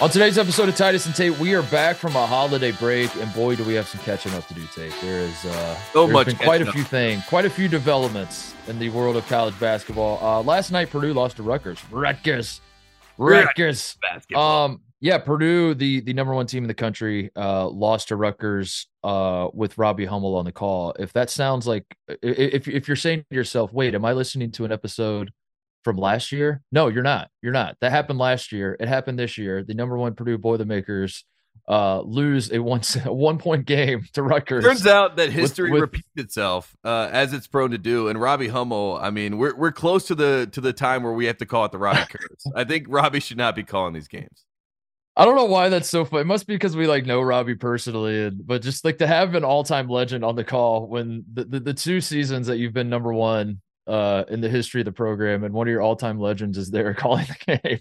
On today's episode of Titus and Tate, we are back from a holiday break, and boy, do we have some catching up to do, Tate. There is quite a few developments in the world of college basketball. Last night, Purdue lost to Rutgers. Yeah, Purdue, the number one team in the country, lost to Rutgers with Robbie Hummel on the call. If that sounds like, if you're saying to yourself, wait, am I listening to an episode from last year? No, you're not. That happened last year. It happened this year. The number one Purdue Boilermakers lose a 1-point game to Rutgers. Turns out that history repeats itself as it's prone to do. And Robbie Hummel, I mean, we're close to the time where we have to call it the Robbie curse. I think Robbie should not be calling these games. I don't know why that's so funny. It must be because we know Robbie personally, but just to have an all-time legend on the call when the two seasons that you've been number one in the history of the program, and one of your all-time legends is there calling the game,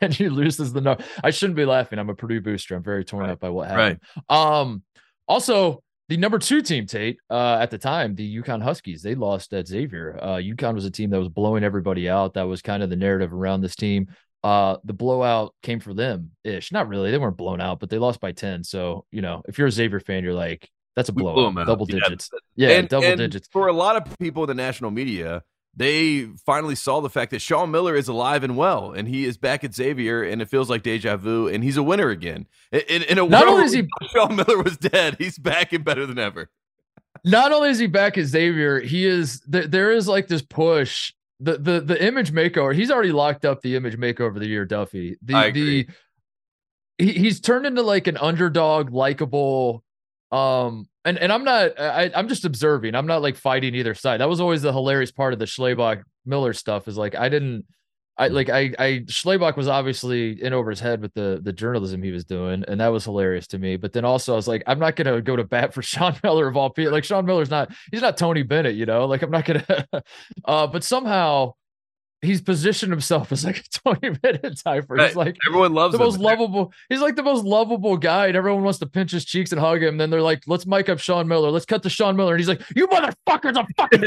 and you lose as the number. I shouldn't be laughing. I'm a Purdue booster. I'm very torn up by what happened. Right. Also, the number two team, Tate, at the time, the UConn Huskies, they lost at Xavier. UConn was a team that was blowing everybody out. That was kind of the narrative around this team. The blowout came for them-ish. Not really. They weren't blown out, but they lost by 10. So, if you're a Xavier fan, you're like, that's a blowout. Double digits. Yeah, double digits. For a lot of people in the national media, they finally saw the fact that Sean Miller is alive and well, and he is back at Xavier, and it feels like deja vu, and he's a winner again. In a world where Sean Miller was dead, he's back and better than ever. Not only is he back at Xavier, there is this push. The image makeover, he's already locked up the image makeover of the year, Duffy. He's turned into an underdog, likable. And I'm just observing. I'm not fighting either side. That was always the hilarious part of the Schlabach Miller stuff is Schlabach was obviously in over his head with the journalism he was doing. And that was hilarious to me. But then also I was I'm not going to go to bat for Sean Miller of all people. Sean Miller's he's not Tony Bennett, I'm not going to, but somehow he's positioned himself as a 20 minute typer. Right. He's everyone loves him. He's the most lovable guy, and everyone wants to pinch his cheeks and hug him. Then they're like, let's mic up Sean Miller. Let's cut to Sean Miller. And he's like, you motherfuckers, I'm fucking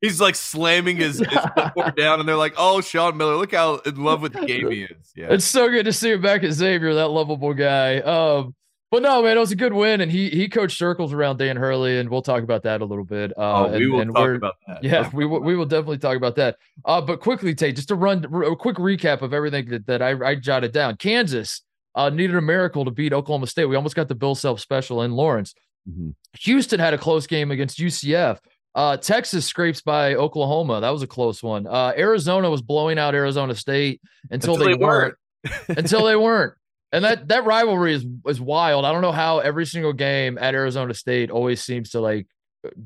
he's slamming his foot down, and they're like, oh, Sean Miller, look how in love with the game he is. Yeah. It's so good to see him back at Xavier, that lovable guy. But no, man, it was a good win, and he coached circles around Dan Hurley, and we'll talk about that a little bit. We will talk about that. Yeah, we will definitely talk about that. But quickly, Tate, just to run a quick recap of everything that I jotted down. Kansas needed a miracle to beat Oklahoma State. We almost got the Bill Self special in Lawrence. Mm-hmm. Houston had a close game against UCF. Texas scrapes by Oklahoma. That was a close one. Arizona was blowing out Arizona State until they weren't. Until they weren't. And that rivalry is wild. I don't know how every single game at Arizona State always seems to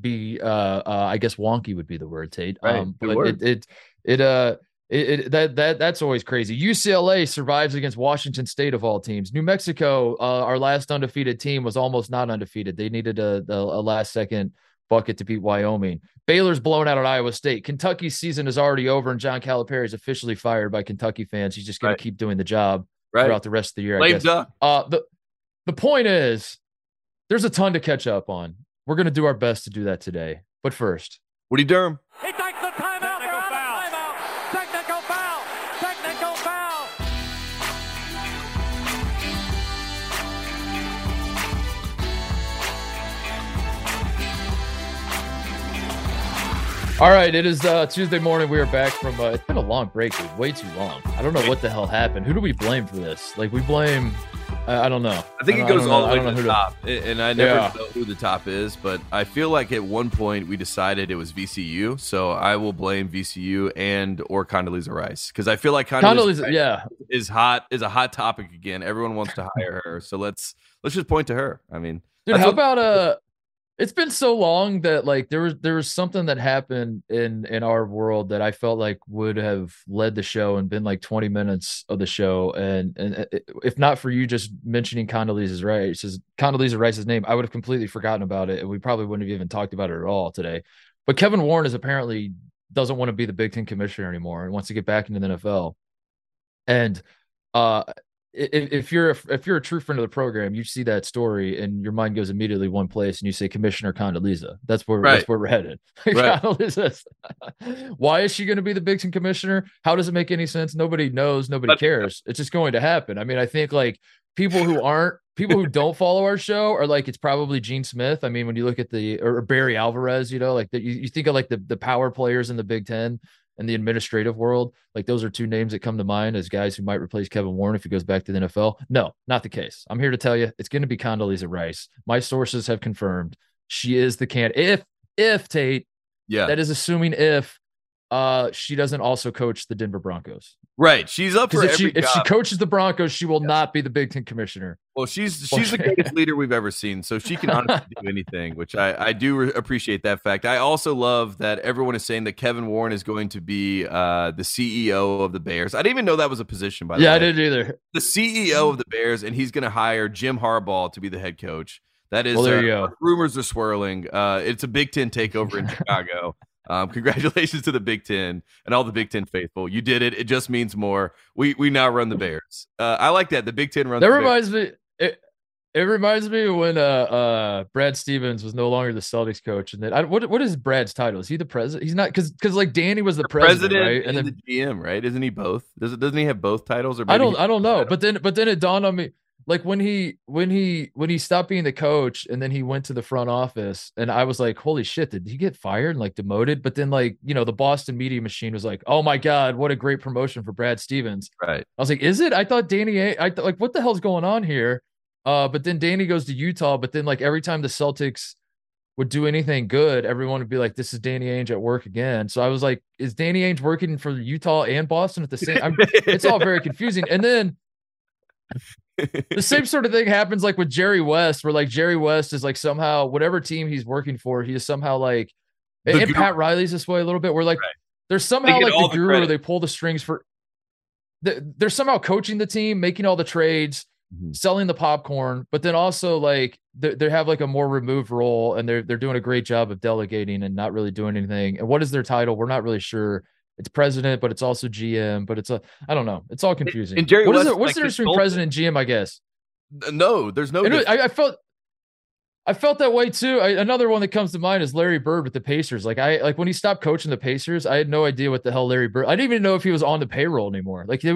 be I guess wonky would be the word, Tate. Right. That's always crazy. UCLA survives against Washington State of all teams. New Mexico, our last undefeated team, was almost not undefeated. They needed a last second bucket to beat Wyoming. Baylor's blown out at Iowa State. Kentucky's season is already over, and John Calipari is officially fired by Kentucky fans. He's just going to keep doing the job. Right. Throughout the rest of the year, I guess. The point is, there's a ton to catch up on. We're going to do our best to do that today. But first, Woody Durham. He takes the timeout. They're out of timeout. Technical foul. All right, it is Tuesday morning. We are back from it's been a long break, dude. Way too long. I don't know what the hell happened. Who do we blame for this? We blame I don't know. I think it goes all the way to the top, and I never know who the top is, but I feel like at one point we decided it was VCU, so I will blame VCU or Condoleezza Rice, because I feel like Condoleezza is a hot topic again. Everyone wants to hire her, so let's just point to her. I mean, dude, how about it's been so long that there was something that happened in our world that I felt would have led the show and been 20 minutes of the show. And if not for you just mentioning Condoleezza Rice's name, I would have completely forgotten about it, and we probably wouldn't have even talked about it at all today. But Kevin Warren apparently doesn't want to be the Big Ten commissioner anymore and wants to get back into the NFL. And if you're a true friend of the program, you see that story and your mind goes immediately one place, and you say Commissioner Condoleezza. That's where we're headed. Right. Why is she going to be the Big Ten commissioner? How does it make any sense? Nobody knows. Nobody cares. It's just going to happen. I mean, I think like people who don't follow our show are like, it's probably Gene Smith. I mean, when you look at or Barry Alvarez, you know, like you think of like the power players in the Big Ten and the administrative world, like those are two names that come to mind as guys who might replace Kevin Warren if he goes back to the NFL. No, not the case. I'm here to tell you it's going to be Condoleezza Rice. My sources have confirmed she is the candidate. If Tate, that is assuming if she doesn't also coach the Denver Broncos. Right. She's up for if she coaches the Broncos, she will not be the Big Ten commissioner. Well, she's the greatest leader we've ever seen, so she can honestly do anything, which I do appreciate that fact. I also love that everyone is saying that Kevin Warren is going to be the CEO of the Bears. I didn't even know that was a position, by the way. Yeah, I didn't either. The CEO of the Bears, and he's going to hire Jim Harbaugh to be the head coach. That is, rumors are swirling. It's a Big Ten takeover in Chicago. Congratulations to the Big Ten and all the Big Ten faithful. You did it. It just means more. We now run the Bears. I like that. The Big Ten runs the Bears. That reminds me. It reminds me when Brad Stevens was no longer the Celtics coach, and then what is Brad's title? Is he the president? He's not, because like Danny was the president, right? And then the GM, right? Isn't he both? Doesn't he have both titles? Or I don't know. But then it dawned on me, like when he stopped being the coach and then he went to the front office, and I was like, holy shit, did he get fired and like demoted? But then, like, you know, the Boston media machine was like, oh my God, what a great promotion for Brad Stevens. Right. I was like, is it? I thought like, what the hell's going on here? But then Danny goes to Utah, but then like every time the Celtics would do anything good, everyone would be like, this is Danny Ainge at work again. So I was like, is Danny Ainge working for Utah and Boston at the same time? It's all very confusing. And then the same sort of thing happens like with Jerry West, where like Jerry West is like somehow whatever team he's working for, he is somehow like, and Pat Riley's this way a little bit, where like they're somehow like the guru, where they pull the strings for, they're somehow coaching the team, making all the trades, selling the popcorn, but then also like they have like a more removed role, and they're doing a great job of delegating and not really doing anything. And what is their title? We're not really sure. It's president, but it's also GM, but I don't know. It's all confusing. And Jerry West, what's the difference between president and GM, I guess? No, there's no difference. I felt that way too. Another one that comes to mind is Larry Bird with the Pacers. Like when he stopped coaching the Pacers, I had no idea what the hell Larry Bird. I didn't even know if he was on the payroll anymore. Like he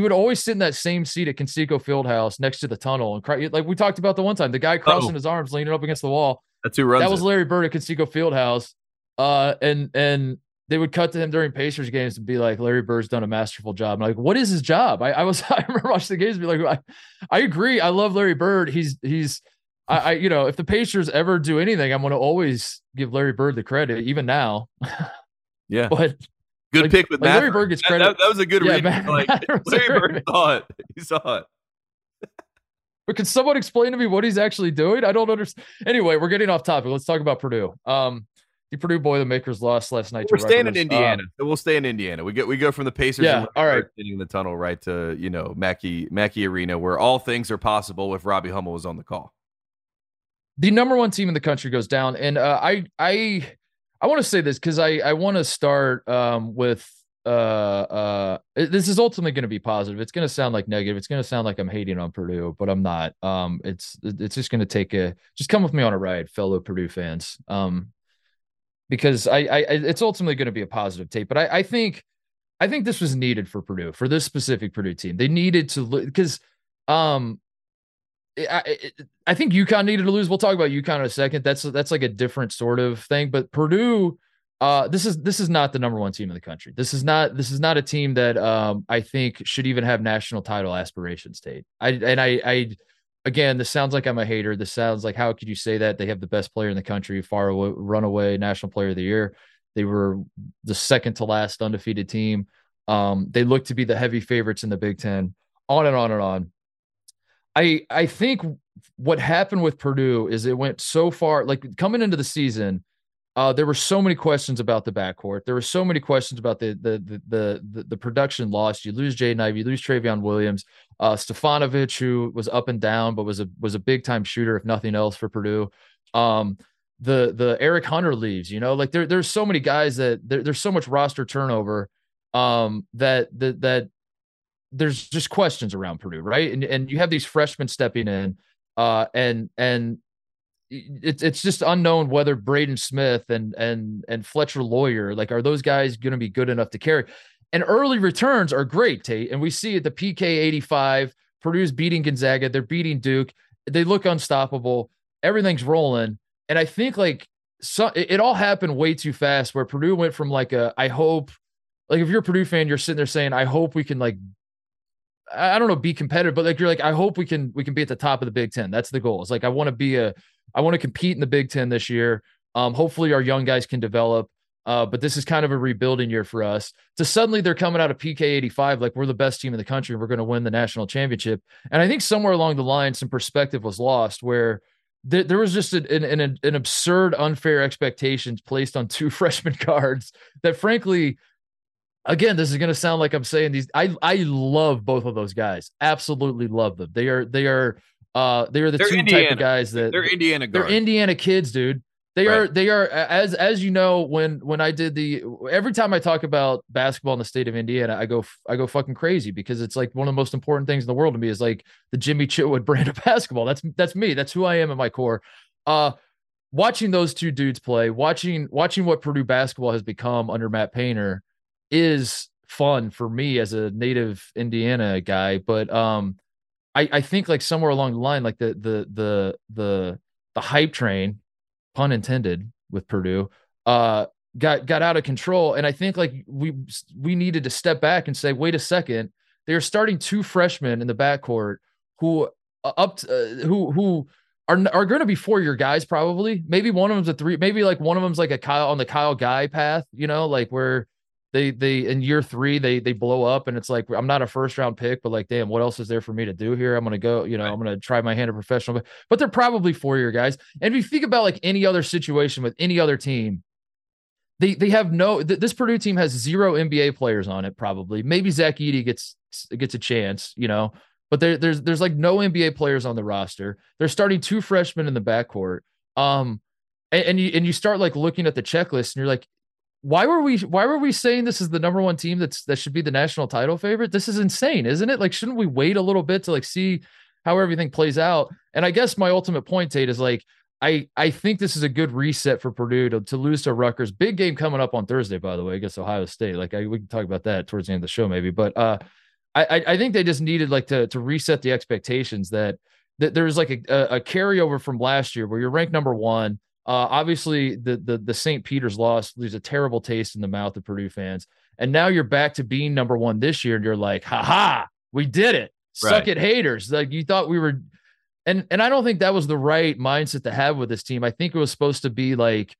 would always sit in that same seat at Conseco Fieldhouse next to the tunnel and cry. Like we talked about the one time, the guy crossing his arms, leaning up against the wall. That's who runs. That was Larry Bird at Conseco Fieldhouse, and they would cut to him during Pacers games and be like, Larry Bird's done a masterful job. I'm like, what is his job? I remember watching the games and be like, I agree. I love Larry Bird. I you know, if the Pacers ever do anything, I'm going to always give Larry Bird the credit, even now. Yeah. But good like, pick with like Matt. Larry Bird gets credit. That was a good read. Like, Larry Bird saw it. He saw it. But can someone explain to me what he's actually doing? I don't understand. Anyway, we're getting off topic. Let's talk about Purdue. The Purdue boy, the Makers lost last night. We're staying in Indiana. We'll stay in Indiana. We go from the Pacers. Yeah, all right. In the tunnel, right to, you know, Mackey Arena, where all things are possible if Robbie Hummel was on the call. The number one team in the country goes down, and I want to say this because I want to start with this is ultimately going to be positive. It's going to sound like negative. It's going to sound like I'm hating on Purdue, but I'm not. It's just going to take just come with me on a ride, fellow Purdue fans. Because it's ultimately going to be a positive tape, but I think this was needed for Purdue, for this specific Purdue team. They needed to lose because I think UConn needed to lose. We'll talk about UConn in a second. That's like a different sort of thing. But Purdue, this is not the number one team in the country. This is not a team that I think should even have national title aspirations, Tate. Again, this sounds like I'm a hater. This sounds like, how could you say that? They have the best player in the country, far away, runaway National Player of the Year. They were the second to last undefeated team. They look to be the heavy favorites in the Big Ten, on and on and on. I think what happened with Purdue is it went so far, like coming into the season, there were so many questions about the backcourt. There were so many questions about the production loss. You lose Jaden Ivey, you lose Travion Williams, Stefanovic, who was up and down, but was a big time shooter, if nothing else, for Purdue. The Eric Hunter leaves, you know, like there's so many guys that there's so much roster turnover that there's just questions around Purdue, right? And you have these freshmen stepping in, and it's just unknown whether Braden Smith and Fletcher Loyer, like, are those guys going to be good enough to carry? And early returns are great, Tate. And we see at the PK 85, Purdue's beating Gonzaga. They're beating Duke. They look unstoppable. Everything's rolling. And I think, like, it all happened way too fast, where Purdue went from like I hope, like, if you're a Purdue fan, you're sitting there saying, I hope we can, like, I don't know, be competitive, but like, you're like, I hope we can be at the top of the Big Ten. That's the goal. It's like, I want to compete in the Big Ten this year. Hopefully our young guys can develop. But this is kind of a rebuilding year for us. To suddenly they're coming out of PK 85, like, we're the best team in the country. We're going to win the national championship. And I think somewhere along the line, some perspective was lost, where there was just an absurd, unfair expectations placed on two freshman guards that, frankly, again, this is going to sound like I'm saying these. I love both of those guys. Absolutely love them. They're two Indiana type of guys that they're Indiana guards. They're Indiana kids, dude. They are, as you know, when I did every time I talk about basketball in the state of Indiana, I go fucking crazy, because it's like one of the most important things in the world to me is like the Jimmy Chitwood brand of basketball. That's me. That's who I am at my core. Watching those two dudes play, watching what Purdue basketball has become under Matt Painter is fun for me as a native Indiana guy. But I think, like, somewhere along the line, like the hype train, pun intended, with Purdue got out of control. And I think, like, we needed to step back and say, wait a second, they're starting two freshmen in the backcourt who are going to be 4-year guys. Probably, maybe one of them's a 3, maybe like one of them's like a Kyle on the Kyle Guy path, you know, like where they in year 3, they blow up and it's like, I'm not a first round pick, but like, damn, what else is there for me to do here? I'm going to go, you know, I'm going to try my hand at professional, but they're probably 4-year guys. And if you think about like any other situation with any other team, they have this Purdue team has 0 NBA players on it. Probably, maybe Zach Eady gets a chance, you know, but there's like no NBA players on the roster. They're starting two freshmen in the backcourt. And you start like looking at the checklist and you're like, Why were we saying this is the number one team that should be the national title favorite? This is insane, isn't it? Like, shouldn't we wait a little bit to like see how everything plays out? And I guess my ultimate point, Tate, is like, I think this is a good reset for Purdue to lose to Rutgers. Big game coming up on Thursday, by the way, against Ohio State. Like, we can talk about that towards the end of the show, maybe. But I think they just needed like to reset the expectations that there's like a carryover from last year where you're ranked number one. Obviously the St. Peter's loss leaves a terrible taste in the mouth of Purdue fans. And now you're back to being number one this year. And you're like, ha, we did it. Right. Suck it, haters. Like, you thought we were. And I don't think that was the right mindset to have with this team. I think it was supposed to be like,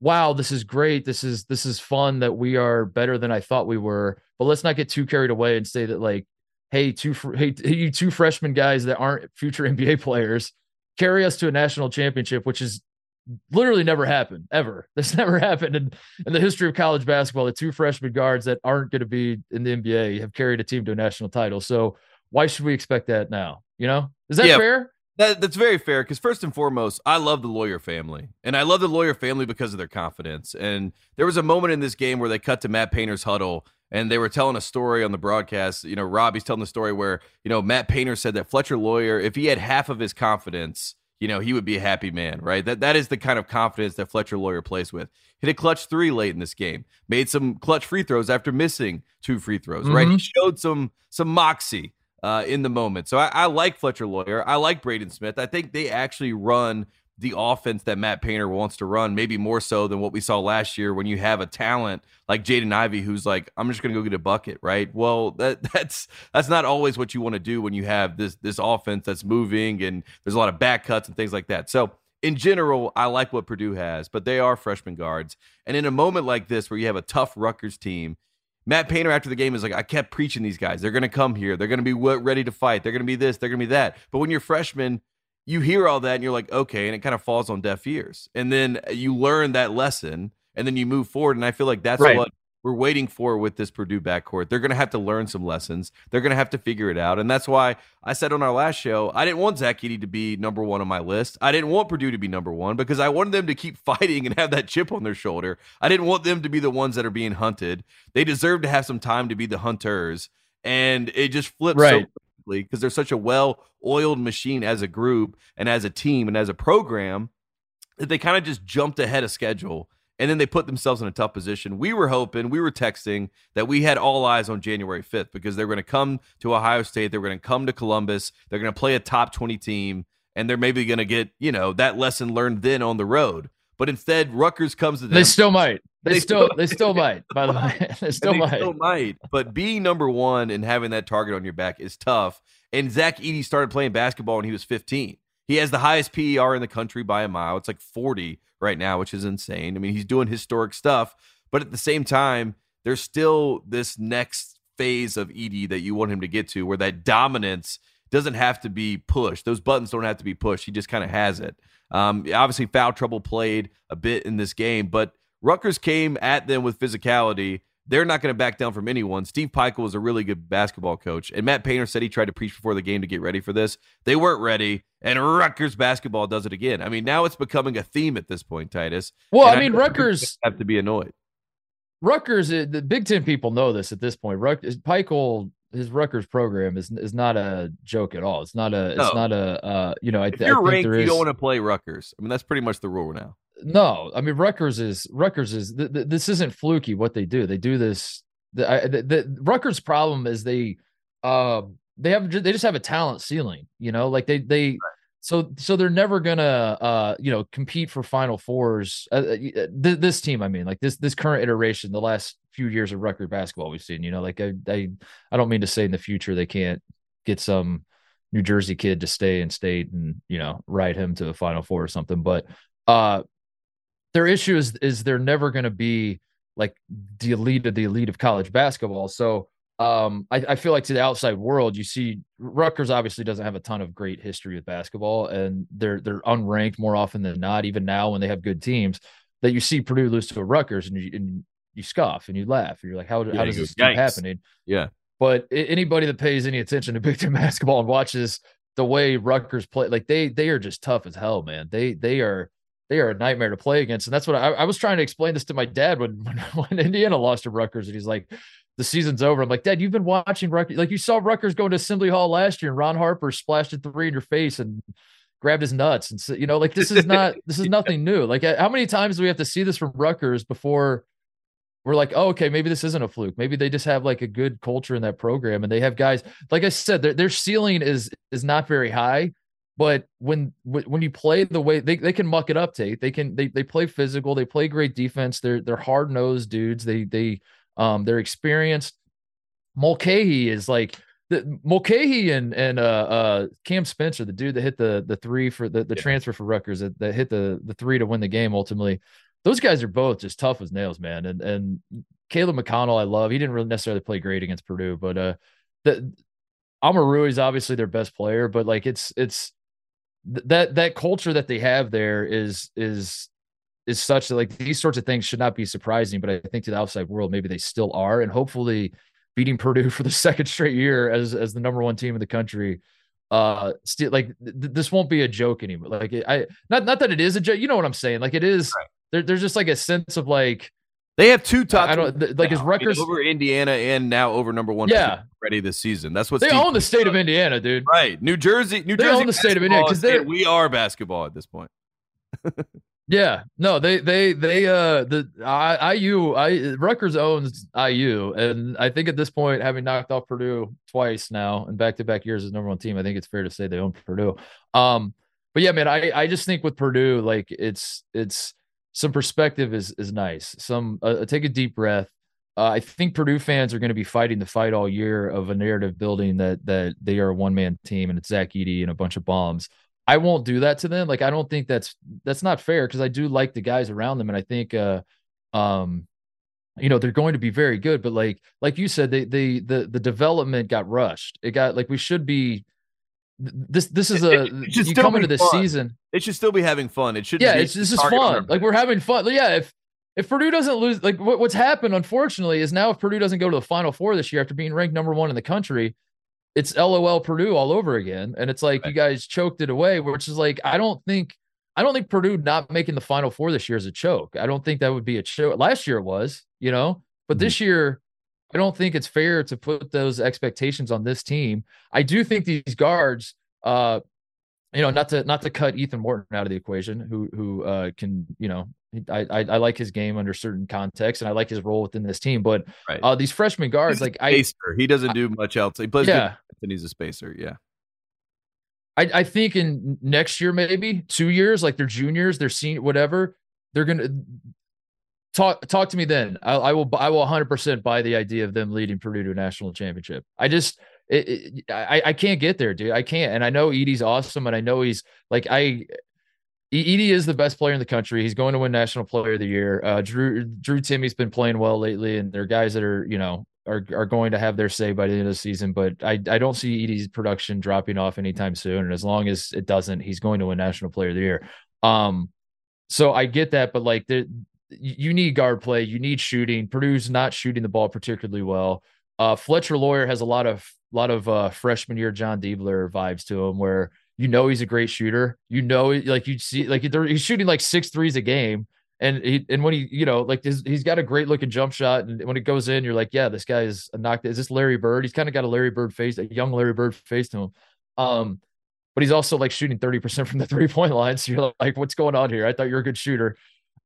wow, this is great. This is fun that we are better than I thought we were, but let's not get too carried away and say that like, hey, you two freshman guys that aren't future NBA players carry us to a national championship, which is literally never happened ever. That's never happened in the history of college basketball. The two freshman guards that aren't going to be in the NBA have carried a team to a national title. So why should we expect that now? You know, is that fair? That's very fair. Because first and foremost, I love the Loyer family, and I love the Loyer family because of their confidence. And there was a moment in this game where they cut to Matt Painter's huddle, and they were telling a story on the broadcast. You know, Robbie's telling the story where, you know, Matt Painter said that Fletcher Loyer, if he had half of his confidence, you know, he would be a happy man, right? That is the kind of confidence that Fletcher Loyer plays with. Hit a clutch 3 late in this game. Made some clutch free throws after missing 2 free throws, right? He showed some moxie in the moment. So I like Fletcher Loyer. I like Braden Smith. I think they actually run the offense that Matt Painter wants to run, maybe more so than what we saw last year when you have a talent like Jaden Ivey who's like, I'm just going to go get a bucket, right? Well, that's not always what you want to do when you have this offense that's moving and there's a lot of back cuts and things like that. So in general, I like what Purdue has, but they are freshman guards. And in a moment like this where you have a tough Rutgers team, Matt Painter after the game is like, I kept preaching these guys. They're going to come here. They're going to be ready to fight. They're going to be this. They're going to be that. But when you're freshmen, you hear all that and you're like, okay, and it kind of falls on deaf ears. And then you learn that lesson and then you move forward. And I feel like that's what we're waiting for with this Purdue backcourt. They're going to have to learn some lessons. They're going to have to figure it out. And that's why I said on our last show, I didn't want Zach Eady to be number one on my list. I didn't want Purdue to be number one because I wanted them to keep fighting and have that chip on their shoulder. I didn't want them to be the ones that are being hunted. They deserve to have some time to be the hunters. and it just flips so quickly because they're such a well-oiled machine as a group and as a team and as a program that they kind of just jumped ahead of schedule. And then they put themselves in a tough position. We were hoping, we were texting that we had all eyes on January 5th because they're going to come to Ohio State. They're going to come to Columbus. They're going to play a top 20 team. And they're maybe going to get, you know, that lesson learned then on the road. But instead, Rutgers comes to them. They still might. They still might, by the way. They still might. But being number one and having that target on your back is tough. And Zach Eady started playing basketball when he was 15. He has the highest PER in the country by a mile. It's like 40 right now, which is insane. I mean, he's doing historic stuff, but at the same time, there's still this next phase of Eady that you want him to get to where that dominance doesn't have to be pushed. Those buttons don't have to be pushed. He just kind of has it. Obviously, foul trouble played a bit in this game, but Rutgers came at them with physicality. They're not going to back down from anyone. Steve Peichel is a really good basketball coach, and Matt Painter said he tried to preach before the game to get ready for this. They weren't ready, and Rutgers basketball does it again. I mean, now it's becoming a theme at this point, Titus. Well, I mean, Rutgers have to be annoyed. Rutgers, the Big Ten people know this at this point. Peichel, his Rutgers program is not a joke at all. It's not a. It's not a. You know, if you're ranked, you don't want to play Rutgers. I mean, that's pretty much the rule now. No, I mean, Rutgers is. This isn't fluky what they do. They do this. The Rutgers problem is they just have a talent ceiling. You know, like they so they're never gonna compete for Final Fours. This team, I mean, like this current iteration, the last few years of Rutgers basketball we've seen. You know, like I don't mean to say in the future they can't get some New Jersey kid to stay in state and ride him to a Final Four or something, but. Their issue is they're never going to be like the elite of college basketball. So I feel like to the outside world, you see Rutgers obviously doesn't have a ton of great history with basketball, and they're unranked more often than not, even now when they have good teams, that you see Purdue lose to Rutgers and you scoff and you laugh. And you're like, how does this keep happening? Yeah. But anybody that pays any attention to Big Ten basketball and watches the way Rutgers play, like they are just tough as hell, man. They are a nightmare to play against. And that's what I was trying to explain this to my dad when Indiana lost to Rutgers. And he's like, the season's over. I'm like, Dad, you've been watching Rutgers. Like, you saw Rutgers going to Assembly Hall last year and Ron Harper splashed a three in your face and grabbed his nuts. And so, like, this is nothing new. Like, how many times do we have to see this from Rutgers before we're like, oh, okay, maybe this isn't a fluke. Maybe they just have like a good culture in that program. And they have guys, like I said, their ceiling is not very high. But when you play the way they can muck it up, Tate. They play physical. They play great defense. They're hard nosed dudes. They're experienced. Mulcahy is like Mulcahy and Cam Spencer, the dude that hit the three for the transfer for Rutgers that hit the three to win the game. Ultimately, those guys are both just tough as nails, man. And Caleb McConnell, I love. He didn't really necessarily play great against Purdue, but Amarui is obviously their best player. But like it's. That culture that they have there is such that like these sorts of things should not be surprising, but I think to the outside world, maybe they still are. And hopefully beating Purdue for the second straight year as the number one team in the country, still like this won't be a joke anymore. Like not that it is a joke, you know what I'm saying? Like it is, right. There's just like a sense of like, they have two top. I don't like now. Is Rutgers over Indiana and now over number one. Yeah, ready this season. That's what they own the state of Indiana, dude. Right, New Jersey own the state of Indiana because we are basketball at this point. Yeah, no, Rutgers owns IU, and I think at this point, having knocked off Purdue twice now and back-to-back years as number one team, I think it's fair to say they own Purdue. But yeah, man, I just think with Purdue, like it's. Some perspective is nice. Some take a deep breath. I think Purdue fans are going to be fighting the fight all year of a narrative building that they are a one-man team and it's Zach Eady and a bunch of bombs. I won't do that to them. Like I don't think that's not fair because I do like the guys around them and I think they're going to be very good. But like you said, the development got rushed. It got like we should be. This is a you come into this season. It should still be having fun. It should. Yeah, this is fun. Like we're having fun. Yeah, if Purdue doesn't lose, like what's happened, unfortunately, is now if Purdue doesn't go to the Final Four this year after being ranked number one in the country, it's LOL Purdue all over again. And it's like you guys choked it away, which is like I don't think Purdue not making the Final Four this year is a choke. I don't think that would be a choke. Last year it was, but this year I don't think it's fair to put those expectations on this team. I do think these guards, not to cut Ethan Morton out of the equation, who can, I like his game under certain contexts, and I like his role within this team. But right. These freshman guards, he doesn't do much else. He plays good, and he's a spacer. Yeah. I think in next year, maybe 2 years, like they're juniors, they're senior, whatever, they're going to talk to me. Then I will 100% buy the idea of them leading Purdue to a national championship. I can't get there, dude. I can't. And I know Edie's awesome. And I know he's like, Edie is the best player in the country. He's going to win National Player of the Year. Drew Timmy's been playing well lately, and there are guys that are, are going to have their say by the end of the season. But I don't see Edie's production dropping off anytime soon. And as long as it doesn't, he's going to win National Player of the Year. So I get that, but like you need guard play, you need shooting. Purdue's not shooting the ball particularly well. Fletcher Loyer has a lot of freshman year John Diebler vibes to him, where he's a great shooter. He's shooting like 6 threes a game. And he's got a great looking jump shot, and when it goes in, you're like, yeah, this guy is a knocked. Is this Larry Bird? He's kind of got a Larry Bird face, a young Larry Bird face to him. But he's also like shooting 30% from the 3-point line. So you're like, what's going on here? I thought you're a good shooter.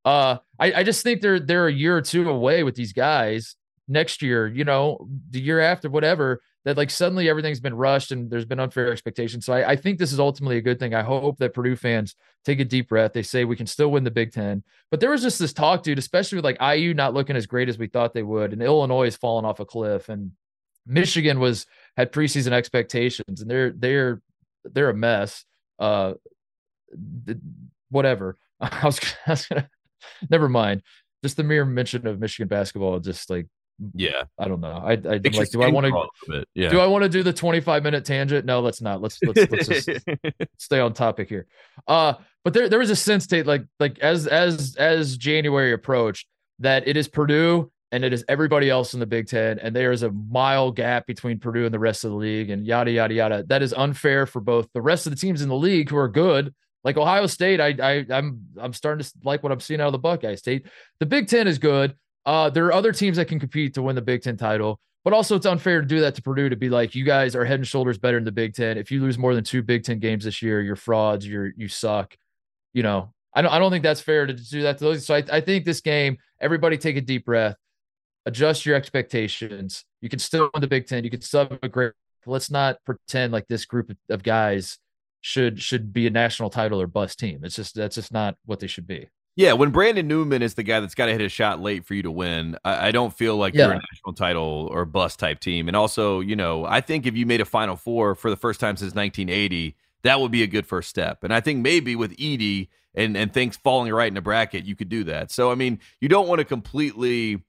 I just think they're a year or two away with these guys. Next year, the year after, whatever, that like suddenly everything's been rushed and there's been unfair expectations. So I think this is ultimately a good thing. I hope that Purdue fans take a deep breath. They say we can still win the Big Ten, but there was just this talk, dude, especially with like IU not looking as great as we thought they would. And Illinois is falling off a cliff, and Michigan had preseason expectations, and they're a mess. Whatever. I was gonna, never mind. Just the mere mention of Michigan basketball, just like, yeah, I don't know. I like, do I want to do the 25-minute tangent? No, let's not. Let's just stay on topic here. But there was a sense state like as January approached that it is Purdue and it is everybody else in the Big Ten, and there is a mile gap between Purdue and the rest of the league, and yada yada yada. That is unfair for both the rest of the teams in the league who are good. Like Ohio State, I'm starting to like what I'm seeing out of the Buckeye State. The Big Ten is good. There are other teams that can compete to win the Big Ten title, but also it's unfair to do that to Purdue, to be like, you guys are head and shoulders better in the Big Ten. If you lose more than 2 Big Ten games this year, you're frauds. You suck. I don't think that's fair to do that to those. So I think this game, everybody take a deep breath, adjust your expectations. You can still win the Big Ten. You can still have a great. Let's not pretend like this group of guys should be a national title or bust team. That's just not what they should be. Yeah, when Brandon Newman is the guy that's got to hit a shot late for you to win, I don't feel like you're a national title or bust type team. And also, I think if you made a Final Four for the first time since 1980, that would be a good first step. And I think maybe with Edie and things falling right in the bracket, you could do that. So, I mean, you don't want to completely,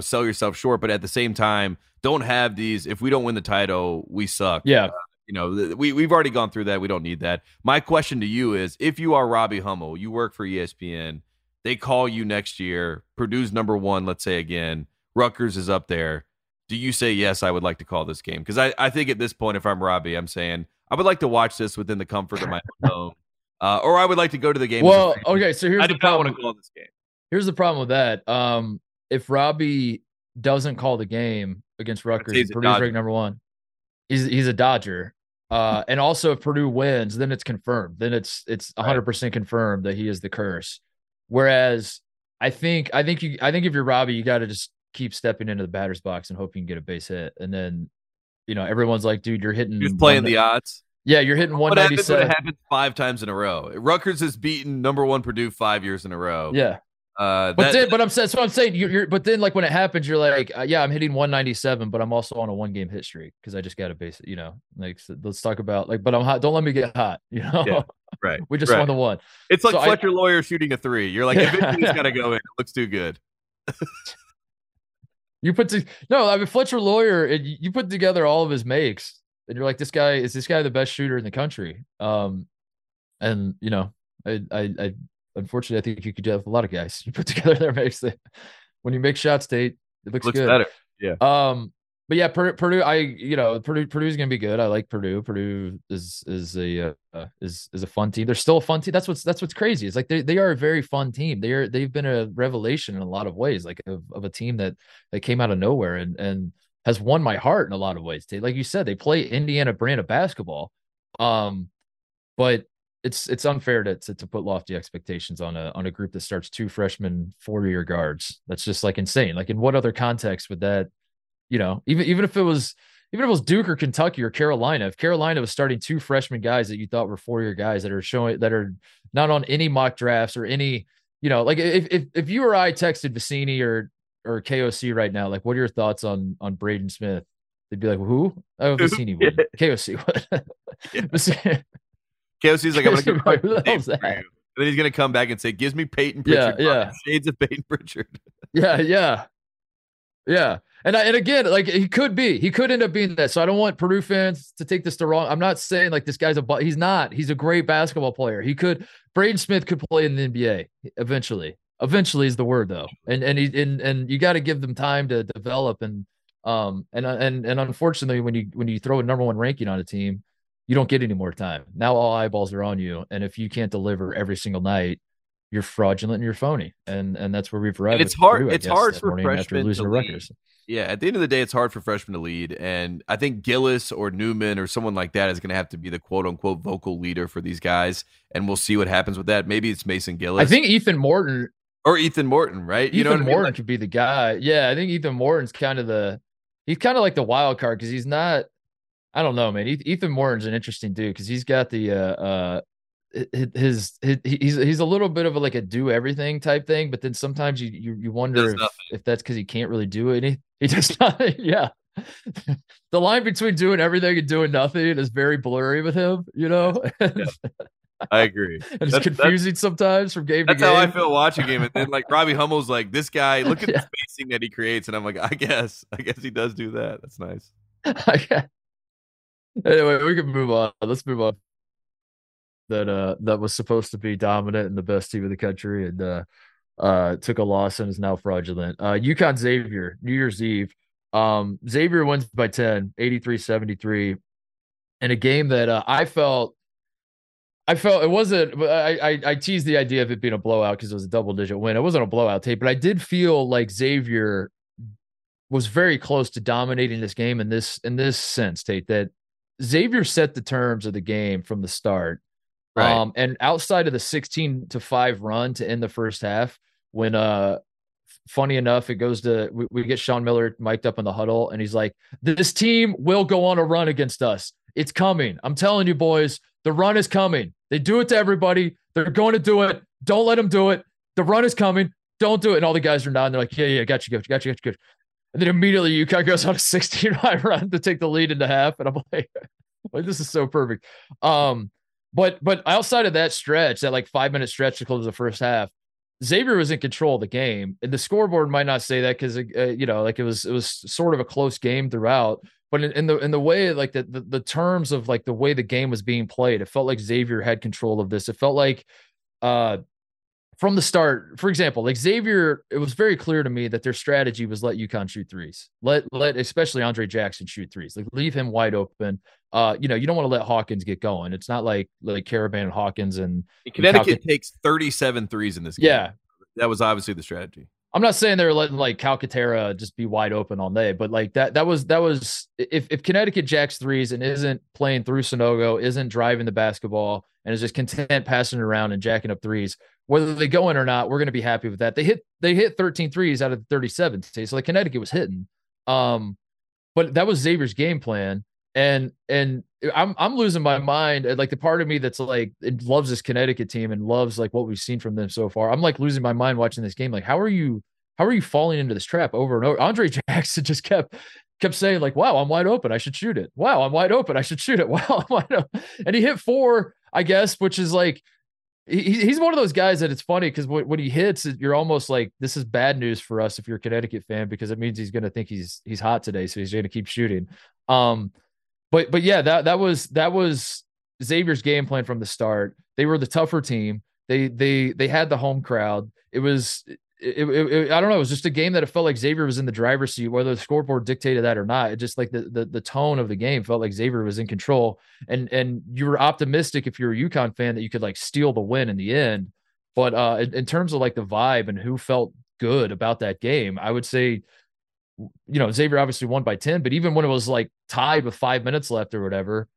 sell yourself short, but at the same time, don't have these, if we don't win the title, we suck. Yeah. We've already gone through that. We don't need that. My question to you is, if you are Robbie Hummel, you work for ESPN, they call you next year, Purdue's #1, let's say again, Rutgers is up there. Do you say, yes, I would like to call this game? Because I think at this point, if I'm Robbie, I'm saying, I would like to watch this within the comfort of my home, or I would like to go to the game. Well, okay, so here's the problem. I want to call this game. Here's the problem with that. If Robbie doesn't call the game against Rutgers, Purdue's ranked #1. He's a Dodger. And also if Purdue wins, then it's confirmed. Then it's 100% confirmed that he is the curse. Whereas I think if you're Robbie, you got to just keep stepping into the batter's box and hope you can get a base hit. And then, everyone's like, dude, you're hitting. You're playing the odds. Yeah, you're hitting 197. What happened 5 times in a row? Rutgers has beaten #1 Purdue 5 years in a row. Yeah. But I'm saying you're. But then, like when it happens, you're like, yeah, I'm hitting 197, but I'm also on a 1-game hit streak because I just got a base. So let's talk about like, but I'm hot. Don't let me get hot. Yeah, right. We just won the one. It's like Fletcher Loyer shooting a 3. You're like, eventually it's got to go in. It looks too good. Fletcher Loyer. You put together all of his makes, and you're like, this guy the best shooter in the country? I unfortunately, I think you could have a lot of guys you put together there. When you make shots, it looks good. Better. Yeah. But yeah, Purdue, Purdue's going to be good. I like Purdue. Purdue is a fun team. They're still a fun team. That's what's crazy. It's like they are a very fun team. They've been a revelation in a lot of ways, like of a team that came out of nowhere and has won my heart in a lot of ways. Like you said, they play Indiana brand of basketball. But it's unfair to put lofty expectations on a group that starts two freshmen 4-year guards. That's just like insane. Like in what other context would that, you know, even if it was Duke or Kentucky or Carolina, if Carolina was starting two freshman guys that you thought were 4-year guys that are not on any mock drafts or any, you know, like if you or I texted Vicini or KOC right now, like what are your thoughts on Braden Smith? They'd be like, who? Oh, Vicini would. KOC would. KOC's like, I'm going to get that. And then he's going to come back and say, gives me Peyton Pritchard. Yeah. Shades of Peyton Pritchard. Yeah. And again, like he could end up being that. So I don't want Purdue fans to take this the wrong. I'm not saying like this guy's he's not. He's a great basketball player. Braden Smith could play in the NBA eventually. Eventually is the word though. And you got to give them time to develop. And unfortunately, when you throw a number 1 ranking on a team, you don't get any more time. Now all eyeballs are on you. And if you can't deliver every single night, you're fraudulent and you're phony. And that's where we've arrived. And it's hard for freshmen to lead. Yeah. At the end of the day, it's hard for freshmen to lead. And I think Gillis or Newman or someone like that is going to have to be the quote unquote vocal leader for these guys. And we'll see what happens with that. Maybe it's Mason Gillis. I think Ethan Morton, right? You know what I mean? Morton could be the guy. Yeah. I think Ethan Morton's he's kind of like the wild card. Cause he's not, I don't know, man. Ethan Morton's an interesting dude because he's got the he's a little bit of a do everything type thing, but then sometimes you wonder if that's because he can't really do anything. He does nothing. Yeah, the line between doing everything and doing nothing is very blurry with him. You know, yeah. I agree. And it's confusing sometimes from game to game. That's how I feel watching him. And then like Robbie Hummel's like, this guy, look at the spacing that he creates, and I'm like, I guess he does do that. That's nice. Anyway, we can move on. Let's move on. That was supposed to be dominant and the best team in the country and took a loss and is now fraudulent. UConn Xavier, New Year's Eve. Xavier wins by 10, 83-73, in a game that I felt it wasn't. I teased the idea of it being a blowout because it was a double-digit win. It wasn't a blowout tape, but I did feel like Xavier was very close to dominating this game in this sense, Tate, that Xavier set the terms of the game from the start. Right. And outside of the 16-5 run to end the first half, when funny enough, it goes to, we get Sean Miller mic'd up in the huddle and he's like, this team will go on a run against us. It's coming. I'm telling you boys, the run is coming. They do it to everybody. They're going to do it. Don't let them do it. The run is coming. Don't do it. And all the guys are nodding. They're like, yeah, got you. And then immediately UConn goes on a 16-5 run to take the lead into half. And I'm like this is so perfect. But outside of that stretch, that 5-minute stretch to close the first half, Xavier was in control of the game. And the scoreboard might not say that because, it was sort of a close game throughout. But in the way, like the terms of like the way the game was being played, it felt like Xavier had control of this. It felt like from the start, for example, like Xavier, it was very clear to me that their strategy was let UConn shoot threes. Let especially Andre Jackson shoot threes. Like leave him wide open. You don't want to let Hawkins get going. It's not like Caravan and Hawkins and Connecticut takes 37 threes in this game. Yeah, that was obviously the strategy. I'm not saying they're letting Calcaterra just be wide open all day, but that was if Connecticut jacks threes and isn't playing through Sonogo, isn't driving the basketball, and is just content passing around and jacking up threes, whether they go in or not, we're going to be happy with that. They hit 13 threes out of the 37 today. So Connecticut was hitting. But that was Xavier's game plan. And I'm losing my mind. The part of me that's it loves this Connecticut team and loves what we've seen from them so far. I'm losing my mind watching this game. How are you falling into this trap over and over? Andre Jackson just kept saying wow, I'm wide open. I should shoot it. Wow. I'm wide open. I should shoot it. Wow. I'm wide open. And he hit 4, I guess, which is he's one of those guys that it's funny because when he hits, you're almost like, this is bad news for us if you're a Connecticut fan, because it means he's going to think he's hot today, so he's going to keep shooting. But yeah, that was Xavier's game plan from the start. They were the tougher team. They had the home crowd. It was I don't know. It was just a game that it felt like Xavier was in the driver's seat, whether the scoreboard dictated that or not. It just like the tone of the game felt like Xavier was in control, and you were optimistic if you're a UConn fan that you could like steal the win in the end. But in terms of like the vibe and who felt good about that game, I would say, you know, Xavier obviously won by 10, but even when it was like tied with 5 minutes left or whatever,